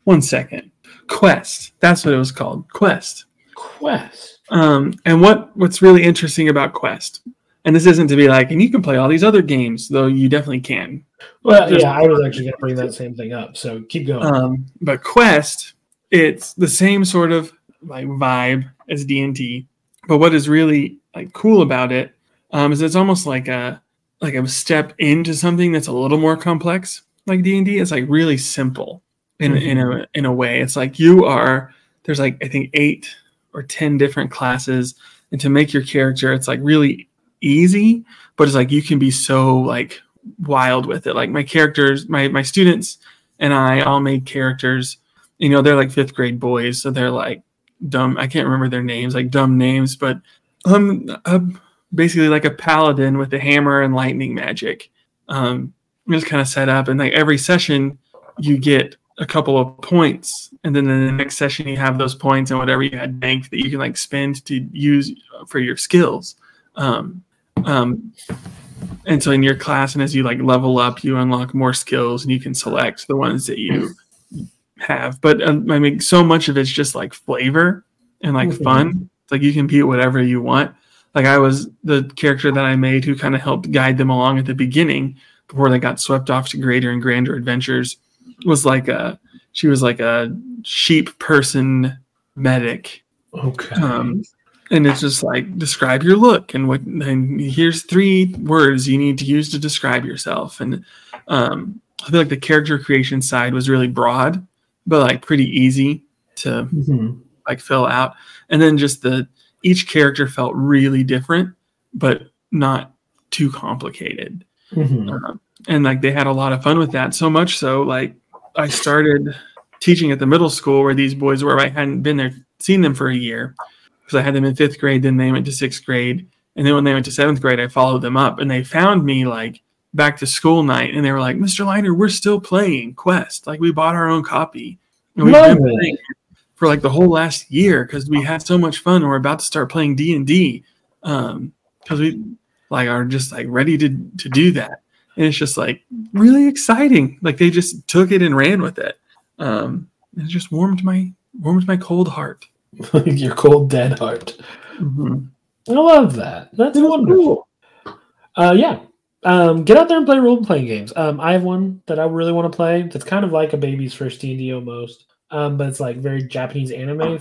One second. Quest. That's what it was called. Quest. Quest. Um. And what, what's really interesting about Quest, and this isn't to be like, and you can play all these other games, though you definitely can. Well, yeah, I was actually going to bring that same thing up. So keep going. Um. But Quest, it's the same sort of like vibe as D and D, but what is really like cool about it um, is it's almost like a like a step into something that's a little more complex. Like D and D, it's like really simple in mm-hmm. in a in a way. It's like you are there's like I think eight or ten different classes, and to make your character, it's like really easy. But it's like you can be so like wild with it. Like my characters, my my students and I all made characters. You know, they're like fifth grade boys, so they're like. Dumb, I can't remember their names, like dumb names, but um, I'm basically like a paladin with a hammer and lightning magic. Um, just kind of set up, and like every session, you get a couple of points, and then in the next session, you have those points and whatever you had banked that you can like spend to use for your skills. Um, um, and so in your class, and as you like level up, you unlock more skills, and you can select the ones that you. Have but um, I mean so much of it's just like flavor and like mm-hmm. fun. It's like you can be whatever you want. Like I was the character that I made who kind of helped guide them along at the beginning before they got swept off to greater and grander adventures was like a she was like a sheep person medic. Okay. Um, and it's just like describe your look and what and here's three words you need to use to describe yourself. And um I feel like the character creation side was really broad. But like pretty easy to mm-hmm. like fill out. And then just the, each character felt really different, but not too complicated. Mm-hmm. Uh, and like they had a lot of fun with that so much. So like I started teaching at the middle school where these boys were, I hadn't been there, seen them for a year because I had them in fifth grade. Then they went to sixth grade. And then when they went to seventh grade, I followed them up and they found me like back to school night, and they were like, Mister Leiter, we're still playing Quest. Like, we bought our own copy. And we've been playing for like the whole last year because we had so much fun. And we're about to start playing D and D um, because we like are just like ready to to do that. And it's just like really exciting. Like, they just took it and ran with it. Um, and it just warmed my warmed my cold heart. Your cold dead heart. Mm-hmm. I love that. That's it's wonderful. Cool. Uh, yeah. Um, get out there and play role-playing games. Um, I have one that I really want to play that's kind of like a baby's first D and D almost, um, but it's like very Japanese anime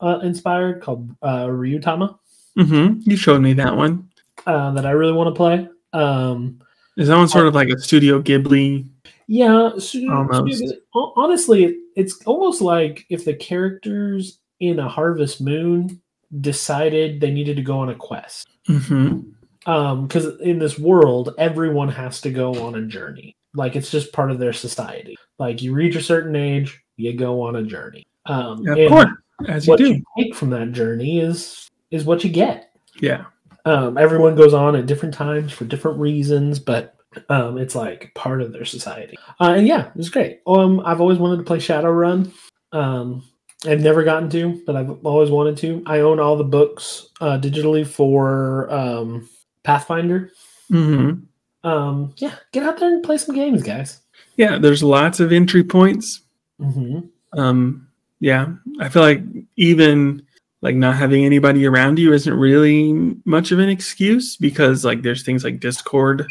uh, inspired called uh, Ryutama. Mm-hmm. You showed me that one. Uh, that I really want to play. Um, Is that one sort I, of like a Studio Ghibli? Yeah. Studio, almost. Studio Ghibli. Honestly, it's almost like if the characters in A Harvest Moon decided they needed to go on a quest. Mm-hmm. Um, because in this world, everyone has to go on a journey. Like, it's just part of their society. Like, you reach a certain age, you go on a journey. Um, yeah, of course, as you do. What you take from that journey is is what you get. Yeah. Um, everyone goes on at different times for different reasons, but um, it's like part of their society. Uh, and yeah, it's great. Um, I've always wanted to play Shadowrun. Um, I've never gotten to, but I've always wanted to. I own all the books uh, digitally for. Um, Pathfinder. Mm-hmm. Um, yeah, get out there and play some games, guys. Yeah, there's lots of entry points. Mm-hmm. Um, yeah, I feel like even like not having anybody around you isn't really much of an excuse because like there's things like Discord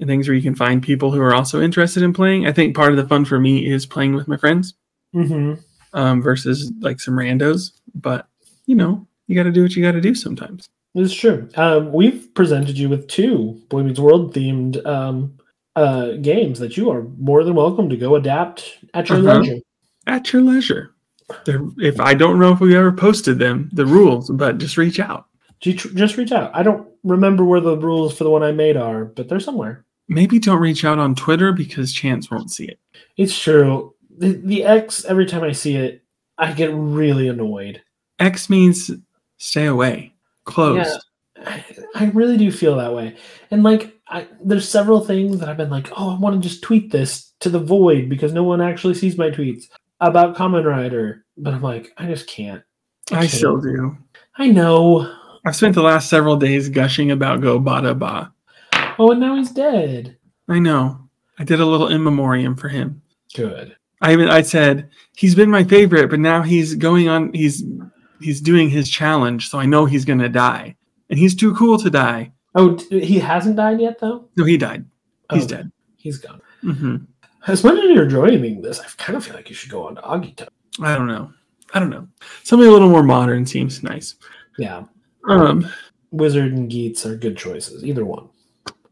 and things where you can find people who are also interested in playing. I think part of the fun for me is playing with my friends mm-hmm. um, versus like some randos. But, you know, you got to do what you got to do sometimes. It's true. Um, we've presented you with two Boy Meets World themed um, uh, games that you are more than welcome to go adapt at your uh-huh. leisure. At your leisure. They're, if I don't know if we ever posted them, the rules, but just reach out. Just reach out. I don't remember where the rules for the one I made are, but they're somewhere. Maybe don't reach out on Twitter because Chance won't see it. It's true. The, the X, every time I see it, I get really annoyed. X means stay away. Closed. Yeah, I, I really do feel that way. And like, I, there's several things that I've been like, oh, I want to just tweet this to the void because no one actually sees my tweets about Kamen Rider. But I'm like, I just can't. I, I can't. Still do. I know. I've spent the last several days gushing about Go Bada Ba. Oh, and now he's dead. I know. I did a little in memoriam for him. Good. I even I said he's been my favorite, but now he's going on. He's He's doing his challenge, so I know he's going to die. And he's too cool to die. Oh, he hasn't died yet, though? No, he died. He's oh, dead. He's gone. Mm-hmm. As much as you're enjoying this, I kind of feel like you should go on to Agito. I don't know. I don't know. Something a little more modern seems nice. Yeah. Um, Wizard and Geats are good choices, either one.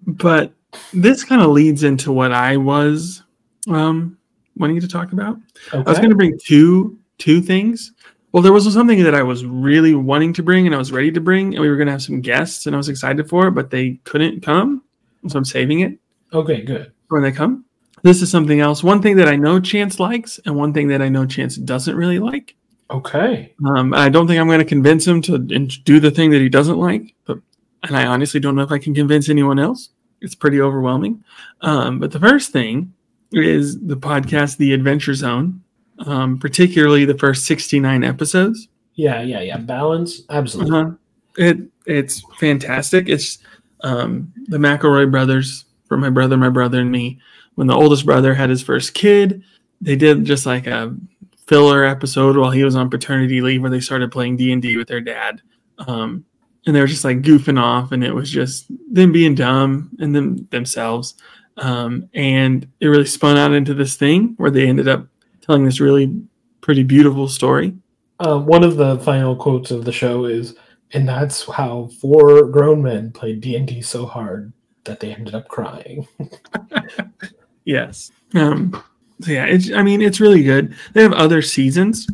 But this kind of leads into what I was um, wanting to talk about. Okay. I was going to bring two two things. Well, there was something that I was really wanting to bring and I was ready to bring, and we were going to have some guests, and I was excited for it, but they couldn't come, so I'm saving it. Okay, good. When they come. This is something else. One thing that I know Chance likes and one thing that I know Chance doesn't really like. Okay. Um, I don't think I'm going to convince him to do the thing that he doesn't like, but, and I honestly don't know if I can convince anyone else. It's pretty overwhelming. Um, but the first thing is the podcast, The Adventure Zone. Um, particularly the first sixty-nine episodes. Yeah, yeah, yeah. Balance, absolutely. Uh-huh. It it's fantastic. It's um, the McElroy brothers, from my brother, my brother, and me. When the oldest brother had his first kid, they did just like a filler episode while he was on paternity leave, where they started playing D and D with their dad, um, and they were just like goofing off, and it was just them being dumb and them themselves, um, and it really spun out into this thing where they ended up telling this really pretty beautiful story. Uh, one of the final quotes of the show is, and that's how four grown men played D and D so hard that they ended up crying. Yes. Um, so yeah, it's, I mean, it's really good. They have other seasons,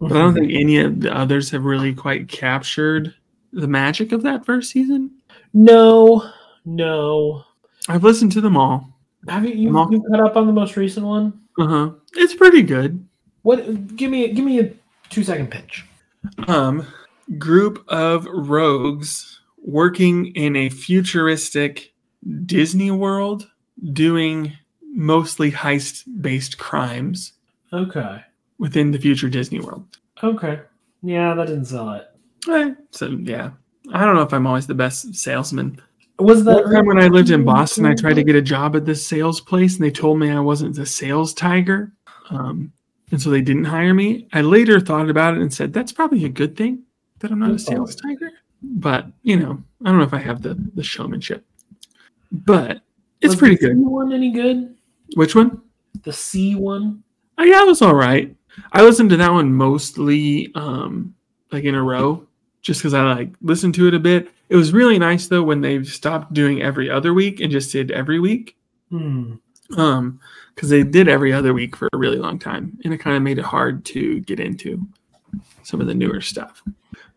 but I don't think any of the others have really quite captured the magic of that first season. No, no. I've listened to them all. Have you, you, all- you caught up on the most recent one? Uh-huh. It's pretty good. What give me give me a two second pitch. Um group of rogues working in a futuristic Disney World doing mostly heist-based crimes. Okay. Within the future Disney world. Okay. Yeah, that didn't sell it. Right. So, yeah. I don't know if I'm always the best salesman. Was that one time when I lived in Boston, I tried to get a job at this sales place, and they told me I wasn't the sales tiger, um, and so they didn't hire me. I later thought about it and said, that's probably a good thing that I'm not a sales tiger. But, you know, I don't know if I have the, the showmanship. But it's was pretty the good. Was the C one any good? Which one? The C one? Oh, yeah, it was all right. I listened to that one mostly um, like in a row, just because I like listened to it a bit. It was really nice, though, when they stopped doing every other week and just did every week. Hmm. Um, because they did every other week for a really long time, and it kind of made it hard to get into some of the newer stuff.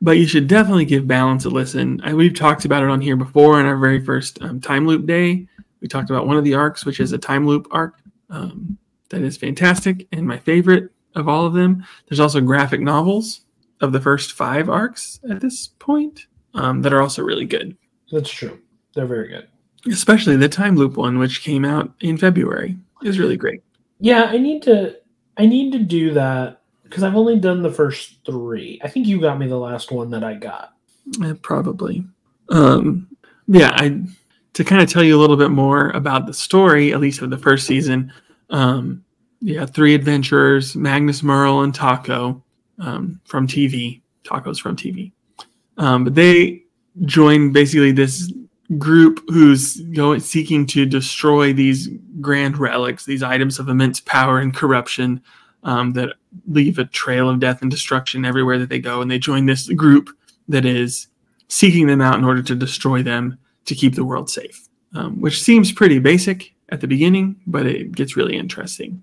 But you should definitely give Balance a listen. I, we've talked about it on here before in our very first um, time loop day. We talked about one of the arcs, which is a time loop arc. Um, that is fantastic and my favorite of all of them. There's also graphic novels of the first five arcs at this point. Um, that are also really good. That's true. They're very good. Especially the time loop one, which came out in February, is really great. Yeah, I need to I need to do that because I've only done the first three. I think you got me the last one that I got. Uh, probably. Um, yeah, I to kind of tell you a little bit more about the story, at least of the first season, um, yeah, three adventurers, Magnus, Merle, and Taako um, from T V. Taako's from T V. Um, but they join basically this group who's going seeking to destroy these grand relics, these items of immense power and corruption um, that leave a trail of death and destruction everywhere that they go. And they join this group that is seeking them out in order to destroy them to keep the world safe, um, which seems pretty basic at the beginning, but it gets really interesting.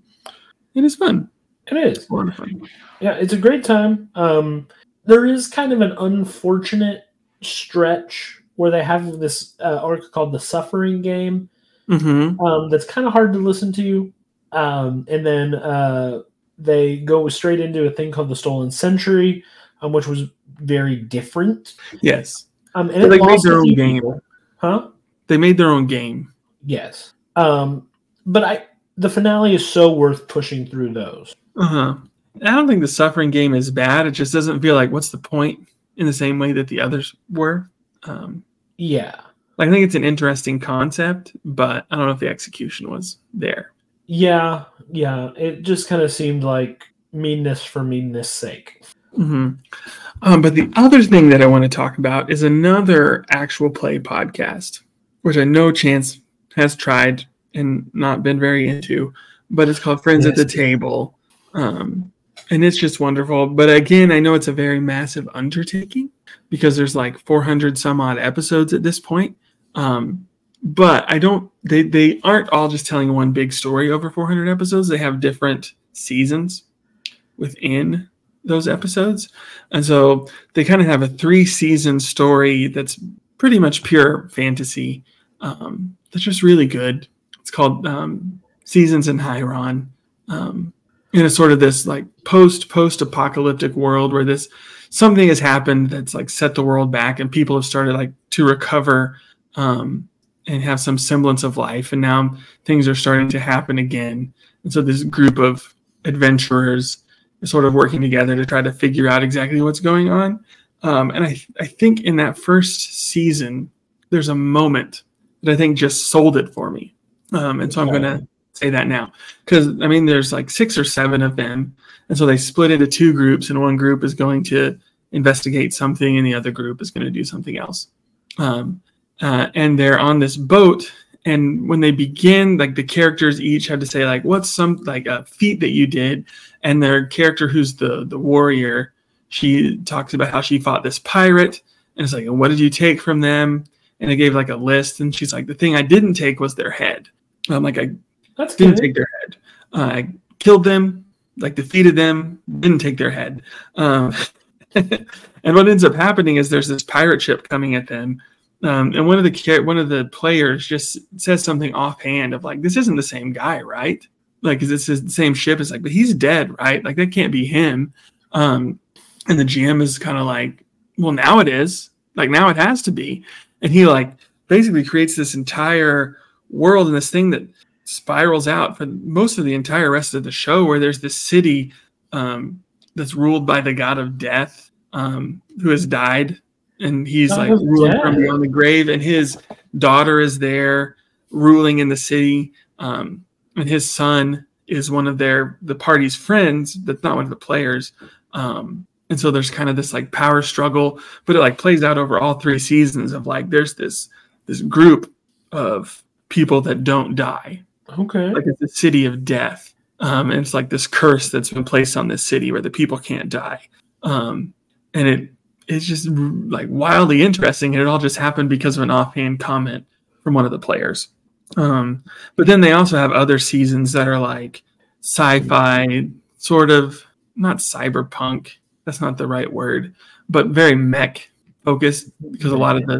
It is fun. It is. It's a lot of fun. Yeah, it's a great time. Um There is kind of an unfortunate stretch where they have this uh, arc called the Suffering Game mm-hmm. um, that's kind of hard to listen to. Um, and then uh, they go straight into a thing called the Stolen Century, um, which was very different. Yes. Um, and it they lost made their own game. People. Huh? They made their own game. Yes. Um, but I the finale is so worth pushing through those. Uh-huh. I don't think the Suffering Game is bad. It just doesn't feel like what's the point in the same way that the others were. Um, yeah. Like, I think it's an interesting concept, but I don't know if the execution was there. Yeah. Yeah. It just kind of seemed like meanness for meanness sake. Mm-hmm. Um, but the other thing that I want to talk about is another actual play podcast, which I know Chance has tried and not been very into, but it's called Friends yes. at the Table. Um, And it's just wonderful. But again, I know it's a very massive undertaking because there's like four hundred some odd episodes at this point. Um, but I don't, they, they aren't all just telling one big story over four hundred episodes. They have different seasons within those episodes. And so they kind of have a three season story that's pretty much pure fantasy. Um, that's just really good. It's called um, Seasons in Hyron. Um, In a sort of this like post post apocalyptic world where this something has happened that's like set the world back and people have started like to recover um, and have some semblance of life, and now things are starting to happen again. And so this group of adventurers is sort of working together to try to figure out exactly what's going on. Um, and I th- I think in that first season there's a moment that I think just sold it for me, um, and so I'm gonna. Say that now, because I mean there's like six or seven of them, and so they split into two groups, and one group is going to investigate something and the other group is going to do something else, um uh, and they're on this boat, and when they begin, like the characters each have to say like what's some like a feat that you did, and their character who's the the warrior, she talks about how she fought this pirate, and it's like, what did you take from them? And they gave like a list, and she's like, the thing I didn't take was their head. I'm like, I That's didn't good. Take their head. I uh, killed them, like defeated them, didn't take their head. Um, and what ends up happening is there's this pirate ship coming at them, um, and one of the one of the players just says something offhand of like, "This isn't the same guy, right? Like, is this the same ship?" It's like, but he's dead, right? Like, that can't be him. Um, and the G M is kind of like, "Well, now it is. Like, now it has to be." And he like basically creates this entire world and this thing that spirals out for most of the entire rest of the show, where there's this city um, that's ruled by the god of death, um, who has died, and he's god like ruling death. From beyond the grave, and his daughter is there ruling in the city, um, and his son is one of their the party's friends that's not one of the players. Um, and so there's kind of this like power struggle, but it like plays out over all three seasons of like there's this this group of people that don't die. Okay. Like it's the city of death. Um, and it's like this curse that's been placed on this city where the people can't die. Um, and it it's just like wildly interesting, and it all just happened because of an offhand comment from one of the players. Um, but then they also have other seasons that are like sci-fi, sort of not cyberpunk. That's not the right word, but very mech focused, because a lot of the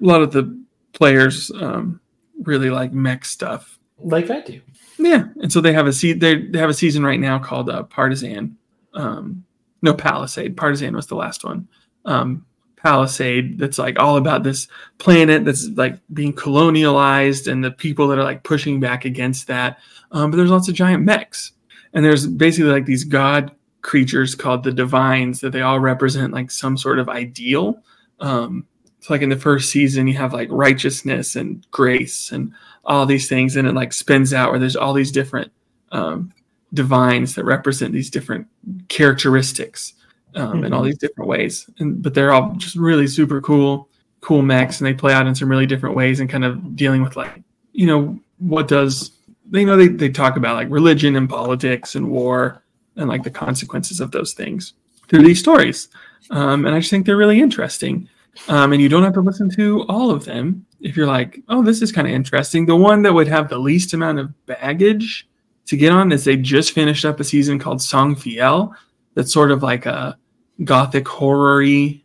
a lot of the players um, really like mech stuff, like I do. Yeah, and so they have a se- they they have a season right now called uh, Partizan. Um, no, Palisade. Partizan was the last one. Um, Palisade, that's like all about this planet that's like being colonialized and the people that are like pushing back against that. Um, but there's lots of giant mechs, and there's basically like these god creatures called the divines that they all represent like some sort of ideal. Um, so like in the first season, you have like righteousness and grace and all these things, and it like spins out where there's all these different um, divines that represent these different characteristics. Um, mm-hmm. In all these different ways, and but they're all just really super cool, cool mechs, and they play out in some really different ways, and kind of dealing with like, you know, what does they you know they they talk about like religion and politics and war and like the consequences of those things through these stories, um, and I just think they're really interesting, um, and you don't have to listen to all of them if you're like, oh, this is kind of interesting. The one that would have the least amount of baggage to get on is they just finished up a season called Songfiel. That's sort of like a gothic horror-y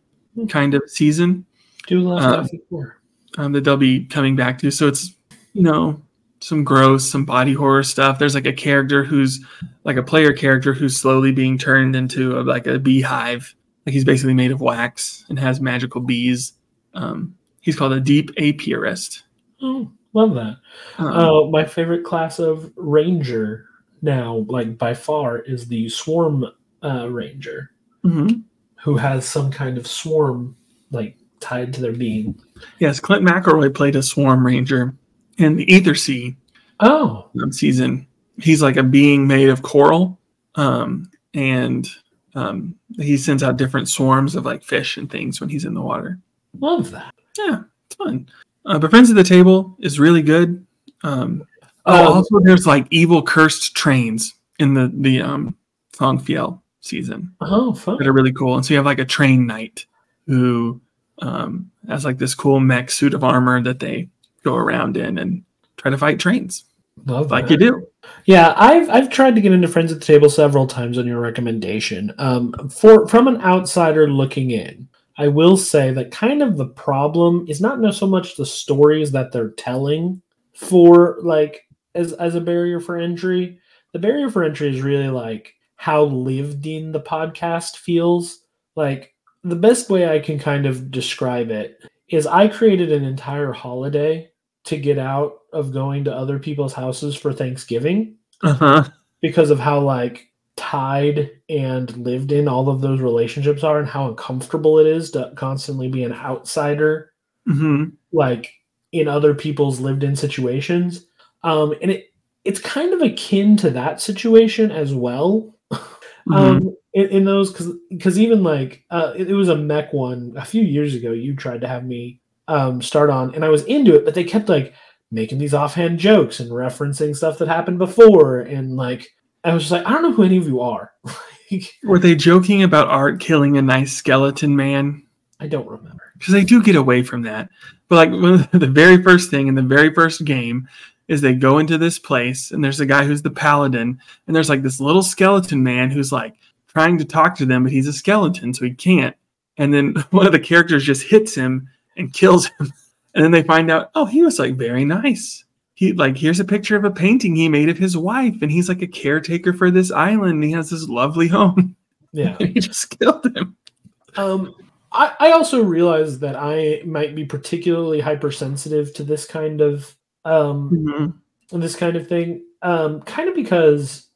kind of season. Do love um, gothic horror. Um, that they'll be coming back to. So it's, you know, some gross, some body horror stuff. There's like a character who's like a player character who's slowly being turned into a, like a beehive. Like he's basically made of wax and has magical bees. Um, he's called a deep apiarist. Oh, love that. Um, uh, my favorite class of ranger now, like by far, is the swarm Uh, ranger, mm-hmm. who has some kind of swarm like tied to their being. Yes, Clint McElroy played a swarm ranger in the Aether Sea. Oh, um, season. He's like a being made of coral, um, and um, he sends out different swarms of like fish and things when he's in the water. Love that. Yeah, it's fun. Uh, but Friends at the Table is really good. Um, oh, um, also, there's like evil cursed trains in the the um, Songfiel season. Oh, fun. That are really cool. And so you have like a train knight who um, has like this cool mech suit of armor that they go around in and try to fight trains. Love like that. You do. Yeah, I've I've tried to get into Friends at the Table several times on your recommendation. Um, for from an outsider looking in, I will say that kind of the problem is not so much the stories that they're telling for like as as a barrier for entry. The barrier for entry is really like how lived in the podcast feels. Like the best way I can kind of describe it is I created an entire holiday to get out of going to other people's houses for Thanksgiving, uh-huh. because of how like tied and lived in all of those relationships are and how uncomfortable it is to constantly be an outsider, mm-hmm. like in other people's lived in situations. Um, and it, it's kind of akin to that situation as well. Um, mm-hmm. in, in those, because because even like uh, it, it was a mech one a few years ago. You tried to have me um, start on, and I was into it, but they kept like making these offhand jokes and referencing stuff that happened before, and like I was just like, I don't know who any of you are. Were they joking about Art killing a nice skeleton man? I don't remember, because they do get away from that. But like one of the, the very first thing in the very first game is they go into this place, and there's a guy who's the paladin, and there's like this little skeleton man who's like trying to talk to them, but he's a skeleton, so he can't. And then one of the characters just hits him and kills him. And then they find out, oh, he was like very nice. He like, here's a picture of a painting he made of his wife, and he's like a caretaker for this island, and he has this lovely home. Yeah. And he just killed him. Um, I, I also realized that I might be particularly hypersensitive to this kind of um, mm-hmm. and this kind of thing. Um, kind of because,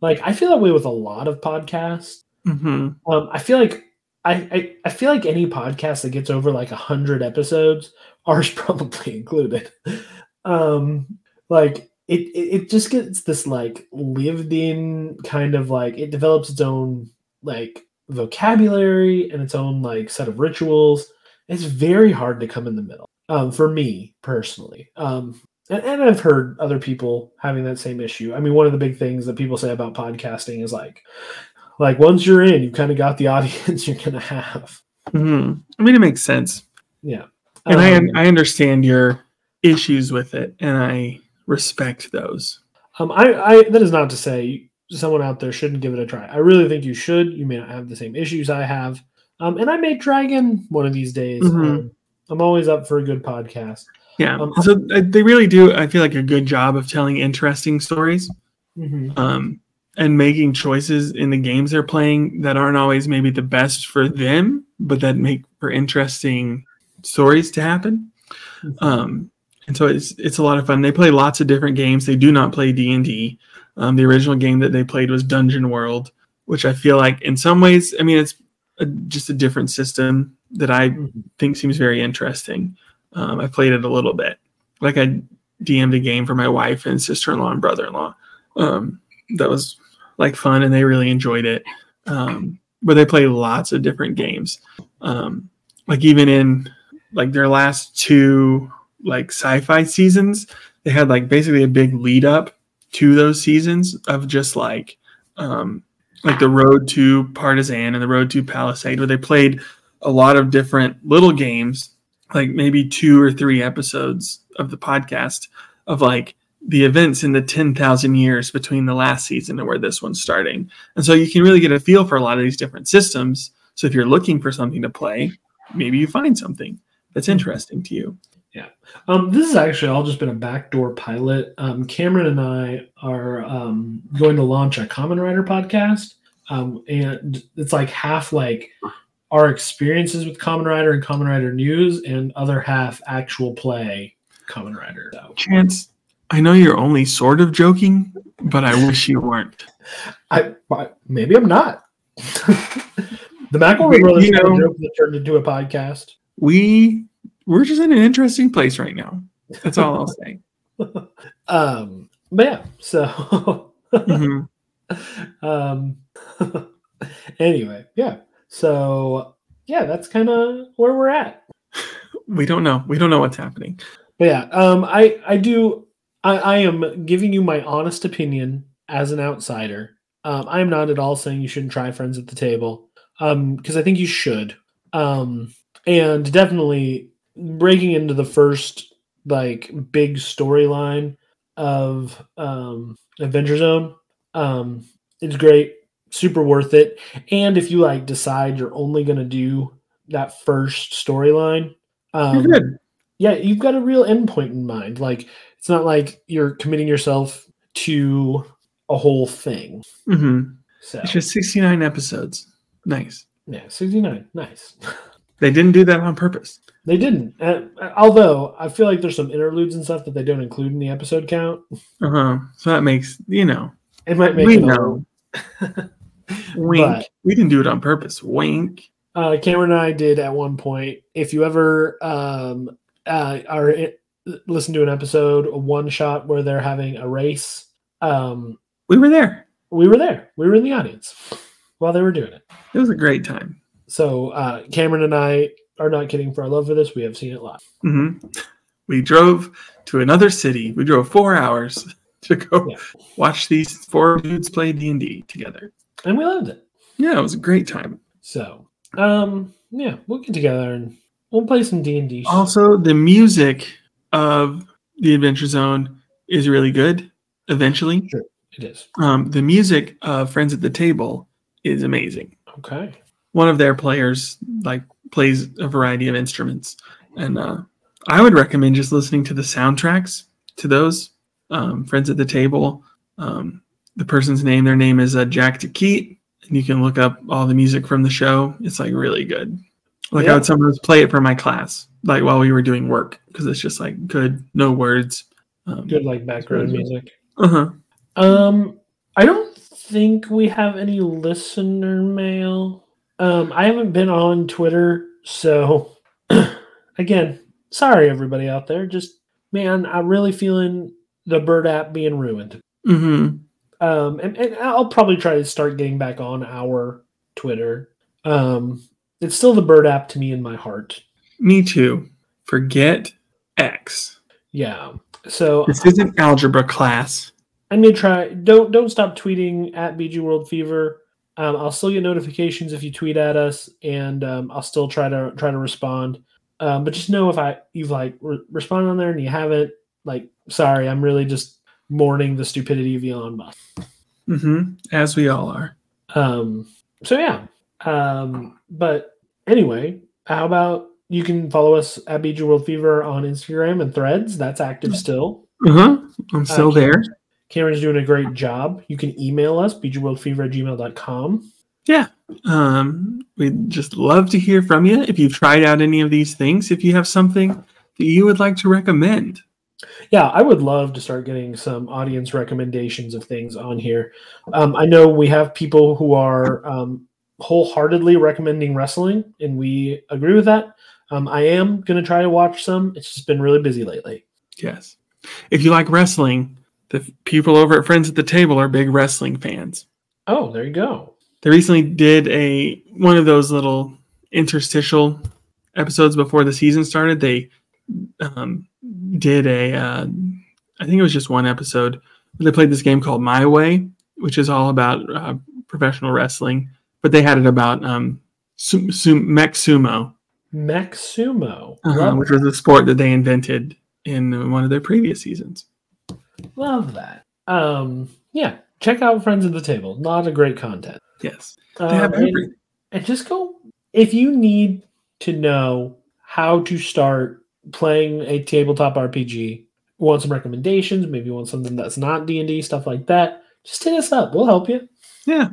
like, I feel that way with a lot of podcasts. Mm-hmm. Um, I feel like I, I I feel like any podcast that gets over like a hundred episodes, ours probably included. um, like it, it it just gets this like lived in kind of like it develops its own like vocabulary and its own like set of rituals. It's very hard to come in the middle. Um, for me personally. Um, and, and I've heard other people having that same issue. I mean, one of the big things that people say about podcasting is like, like once you're in, you've kind of got the audience you're going to have. Mm-hmm. I mean, it makes sense. Yeah. And um, I I understand your issues with it and I respect those. Um, I, I, that is not to say someone out there shouldn't give it a try. I really think you should. You may not have the same issues I have. Um, and I may try again one of these days. Mm-hmm. Um, I'm always up for a good podcast. Yeah. Um, so they really do, I feel like, a good job of telling interesting stories. Mm-hmm. Um, and making choices in the games they're playing that aren't always maybe the best for them, but that make for interesting stories to happen. Mm-hmm. Um, and so it's it's a lot of fun. They play lots of different games. They do not play D and D. Um, the original game that they played was Dungeon World, which I feel like in some ways, I mean, it's a, just a different system that I mm-hmm. think seems very interesting. Um, I played it a little bit. Like I D M'd a game for my wife and sister-in-law and brother-in-law. Um, that was like fun and they really enjoyed it. Um, but they play lots of different games. Um, like even in like their last two like sci-fi seasons, they had like basically a big lead up to those seasons of just like, um, like the road to Partizan and the road to Palisade, where they played a lot of different little games, like maybe two or three episodes of the podcast of like the events in the ten thousand years between the last season and where this one's starting. And so you can really get a feel for a lot of these different systems. So if you're looking for something to play, maybe you find something that's interesting to you. Yeah. Um, this has actually all just been a backdoor pilot. Um, Cameron and I are um, going to launch a Kamen Rider podcast. Um, and it's like half like our experiences with Kamen Rider and Kamen Rider news and other half actual play Kamen Rider. So. Chance, I know you're only sort of joking, but I wish you weren't. I, I Maybe I'm not. The McElroy brothers had a joke that turned into a podcast. We... We're just in an interesting place right now. That's all I'll say. Um, but yeah, so mm-hmm. um, anyway, yeah. So yeah, that's kind of where we're at. We don't know. We don't know what's happening. But yeah, um, I I do. I, I am giving you my honest opinion as an outsider. Um, I am not at all saying you shouldn't try Friends at the Table, um, because I think you should, um, and definitely. Breaking into the first like big storyline of um, Adventure Zone, um, it's great, super worth it. And if you like decide you're only gonna do that first storyline, um, yeah, you've got a real endpoint in mind. Like it's not like you're committing yourself to a whole thing. Mm-hmm. So it's just sixty-nine episodes. Nice. Yeah, sixty-nine. Nice. They didn't do that on purpose. They didn't. Uh, although I feel like there's some interludes and stuff that they don't include in the episode count. Uh huh. So that makes, you know, it might make we it know. Wink. But, we didn't do it on purpose. Wink. Uh, Cameron and I did at one point. If you ever um, uh, are in, listen to an episode, a one shot where they're having a race, um, we were there. We were there. We were in the audience while they were doing it. It was a great time. So uh, Cameron and I are not kidding for our love for this. We have seen it live. Mm-hmm. We drove to another city. We drove four hours to go yeah. watch these four dudes play D and D together. And we loved it. Yeah, it was a great time. So, um, yeah, we'll get together and we'll play some D and D. Also, the music of The Adventure Zone is really good, eventually. Sure, it is. Um, the music of Friends at the Table is amazing. Okay. One of their players, like, plays a variety of instruments. And uh, I would recommend just listening to the soundtracks to those. Um, Friends at the Table. Um, the person's name, their name is uh, Jack DeKeat. And you can look up all the music from the show. It's, like, really good. Like, yeah. I would sometimes play it for my class, like, while we were doing work. Because it's just, like, good, no words. Um, Good, like, background music. Uh-huh. Um, I don't think we have any listener mail. Um, I haven't been on Twitter, so again, sorry everybody out there. Just, man, I'm really feeling the Bird app being ruined. Mm-hmm. Um, and, and I'll probably try to start getting back on our Twitter. Um, it's still the Bird app to me in my heart. Me too. Forget X. Yeah. So this isn't algebra class. I'm gonna try. Don't don't stop tweeting at B G World Fever. Um, I'll still get notifications if you tweet at us, and um, I'll still try to try to respond. Um, but just know if I you've like re- responded on there and you haven't, like, sorry, I'm really just mourning the stupidity of Elon Musk. Mm-hmm. As we all are. Um. So yeah. Um. But anyway, how about you can follow us at B G World Fever on Instagram and Threads. That's active still. Uh-huh. I'm still uh, there. Cameron's doing a great job. You can email us, b g world fever at gmail dot com. Yeah. Um, we'd just love to hear from you if you've tried out any of these things, if you have something that you would like to recommend. Yeah, I would love to start getting some audience recommendations of things on here. Um, I know we have people who are um, wholeheartedly recommending wrestling, and we agree with that. Um, I am going to try to watch some. It's just been really busy lately. Yes. If you like wrestling, the people over at Friends at the Table are big wrestling fans. Oh, there you go. They recently did a one of those little interstitial episodes before the season started. They um, did a, uh, I think it was just one episode, where they played this game called My Way, which is all about uh, professional wrestling. But they had it about um, su- su- mech sumo. Mech sumo. Uh-huh, which was a sport that they invented in one of their previous seasons. Love that. Um, yeah, check out Friends at the Table. A lot of great content. Yes. Um, and, and just go, if you need to know how to start playing a tabletop R P G, want some recommendations, maybe want something that's not D and D, stuff like that, just hit us up. We'll help you. Yeah.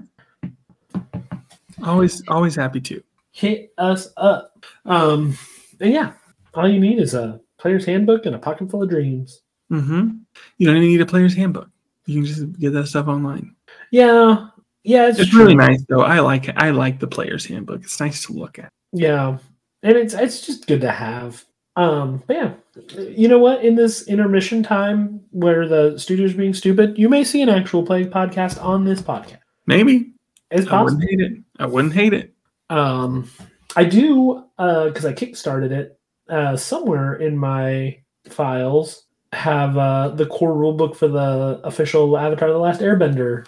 Always, always happy to. Hit us up. Um, and yeah, all you need is a player's handbook and a pocket full of dreams. Mm-hmm. You don't even need a player's handbook. You can just get that stuff online. Yeah. Yeah, it's, it's really nice though. I like it. I like the player's handbook. It's nice to look at. Yeah. And it's it's just good to have. Um, but yeah. You know what? In this intermission time where the studio's being stupid, you may see an actual play podcast on this podcast. Maybe. It's possible. I wouldn't hate it. I wouldn't hate it. Um I do uh because I kickstarted it uh somewhere in my files. Have uh, the core rulebook for the official Avatar: The Last Airbender.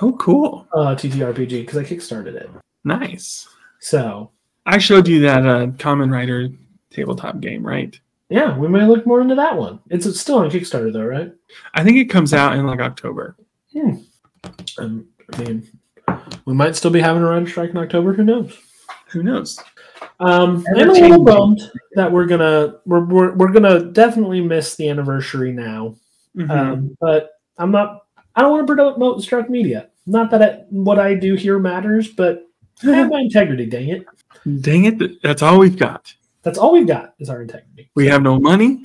Oh, cool! Uh, T T R P G because I kickstarted it. Nice. So I showed you that uh, Kamen Rider tabletop game, right? Yeah, we may look more into that one. It's still on Kickstarter though, right? I think it comes out in like October. Hmm. Um, I mean, we might still be having a writer strike in October. Who knows? Who knows? Um, I'm a little bummed that we're gonna we're we're, we're gonna definitely miss the anniversary now, mm-hmm. um, but I'm not. I don't want to promote Struck Media. Not that I, what I do here matters, but I have my integrity. Dang it! Dang it! That's all we've got. That's all we've got is our integrity. We so. have no money.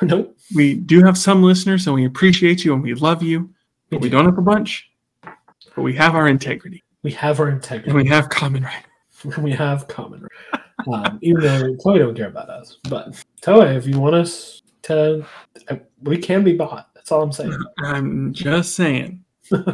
Nope. We do have some listeners, and we appreciate you and we love you, but we don't have a bunch. But we have our integrity. We have our integrity. And we have Kamen Rider. We have Kamen Rider. Um, even though Toei don't care about us. But Toei, if you want us to, we can be bought. That's all I'm saying. I'm just saying.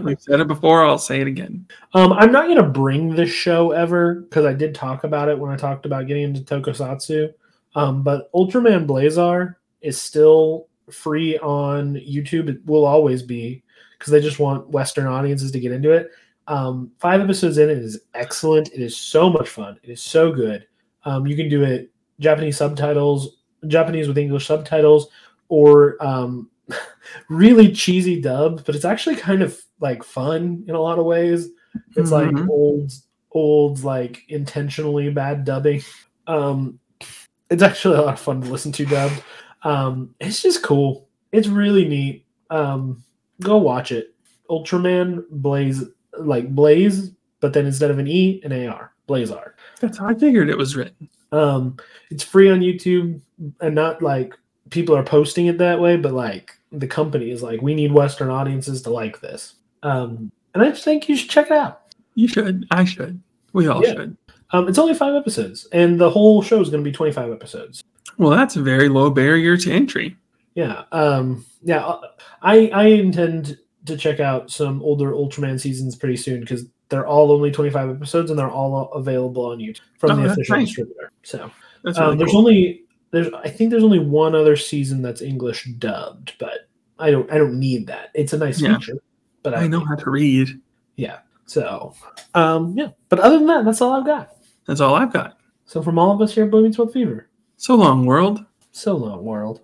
We've said it before. I'll say it again. Um, I'm not going to bring this show ever because I did talk about it when I talked about getting into Tokusatsu. Um, but Ultraman Blazar is still free on YouTube. It will always be because they just want Western audiences to get into it. Um, five episodes in, it is excellent. It is so much fun. It is so good. Um, you can do it Japanese subtitles, Japanese with English subtitles, or um, really cheesy dubs. But it's actually kind of like fun in a lot of ways. It's mm-hmm. like old, old, like intentionally bad dubbing. Um, it's actually a lot of fun to listen to dubbed. Um, it's just cool. It's really neat. Um, go watch it. Ultraman Blaze. Like Blaze, but then instead of an E, an A R. Blazar. That's how I figured it was written. Um, it's free on YouTube, and not like people are posting it that way, but like the company is like, we need Western audiences to like this. Um, and I just think you should check it out. You should. I should. We all yeah. should. Um, it's only five episodes, and the whole show is going to be twenty-five episodes. Well, that's a very low barrier to entry. Yeah. Um, yeah. I, I intend to check out some older Ultraman seasons pretty soon because they're all only twenty-five episodes, and they're all available on YouTube from oh, the official nice. distributor. So really um, there's cool. only there's I think there's only one other season that's English dubbed, but I don't I don't need that. It's a nice yeah. feature, but I, I know how to read. Yeah. So um, yeah. But other than that, that's all I've got. That's all I've got. So from all of us here at Blooming Sweat Fever, so long, world. So long, world.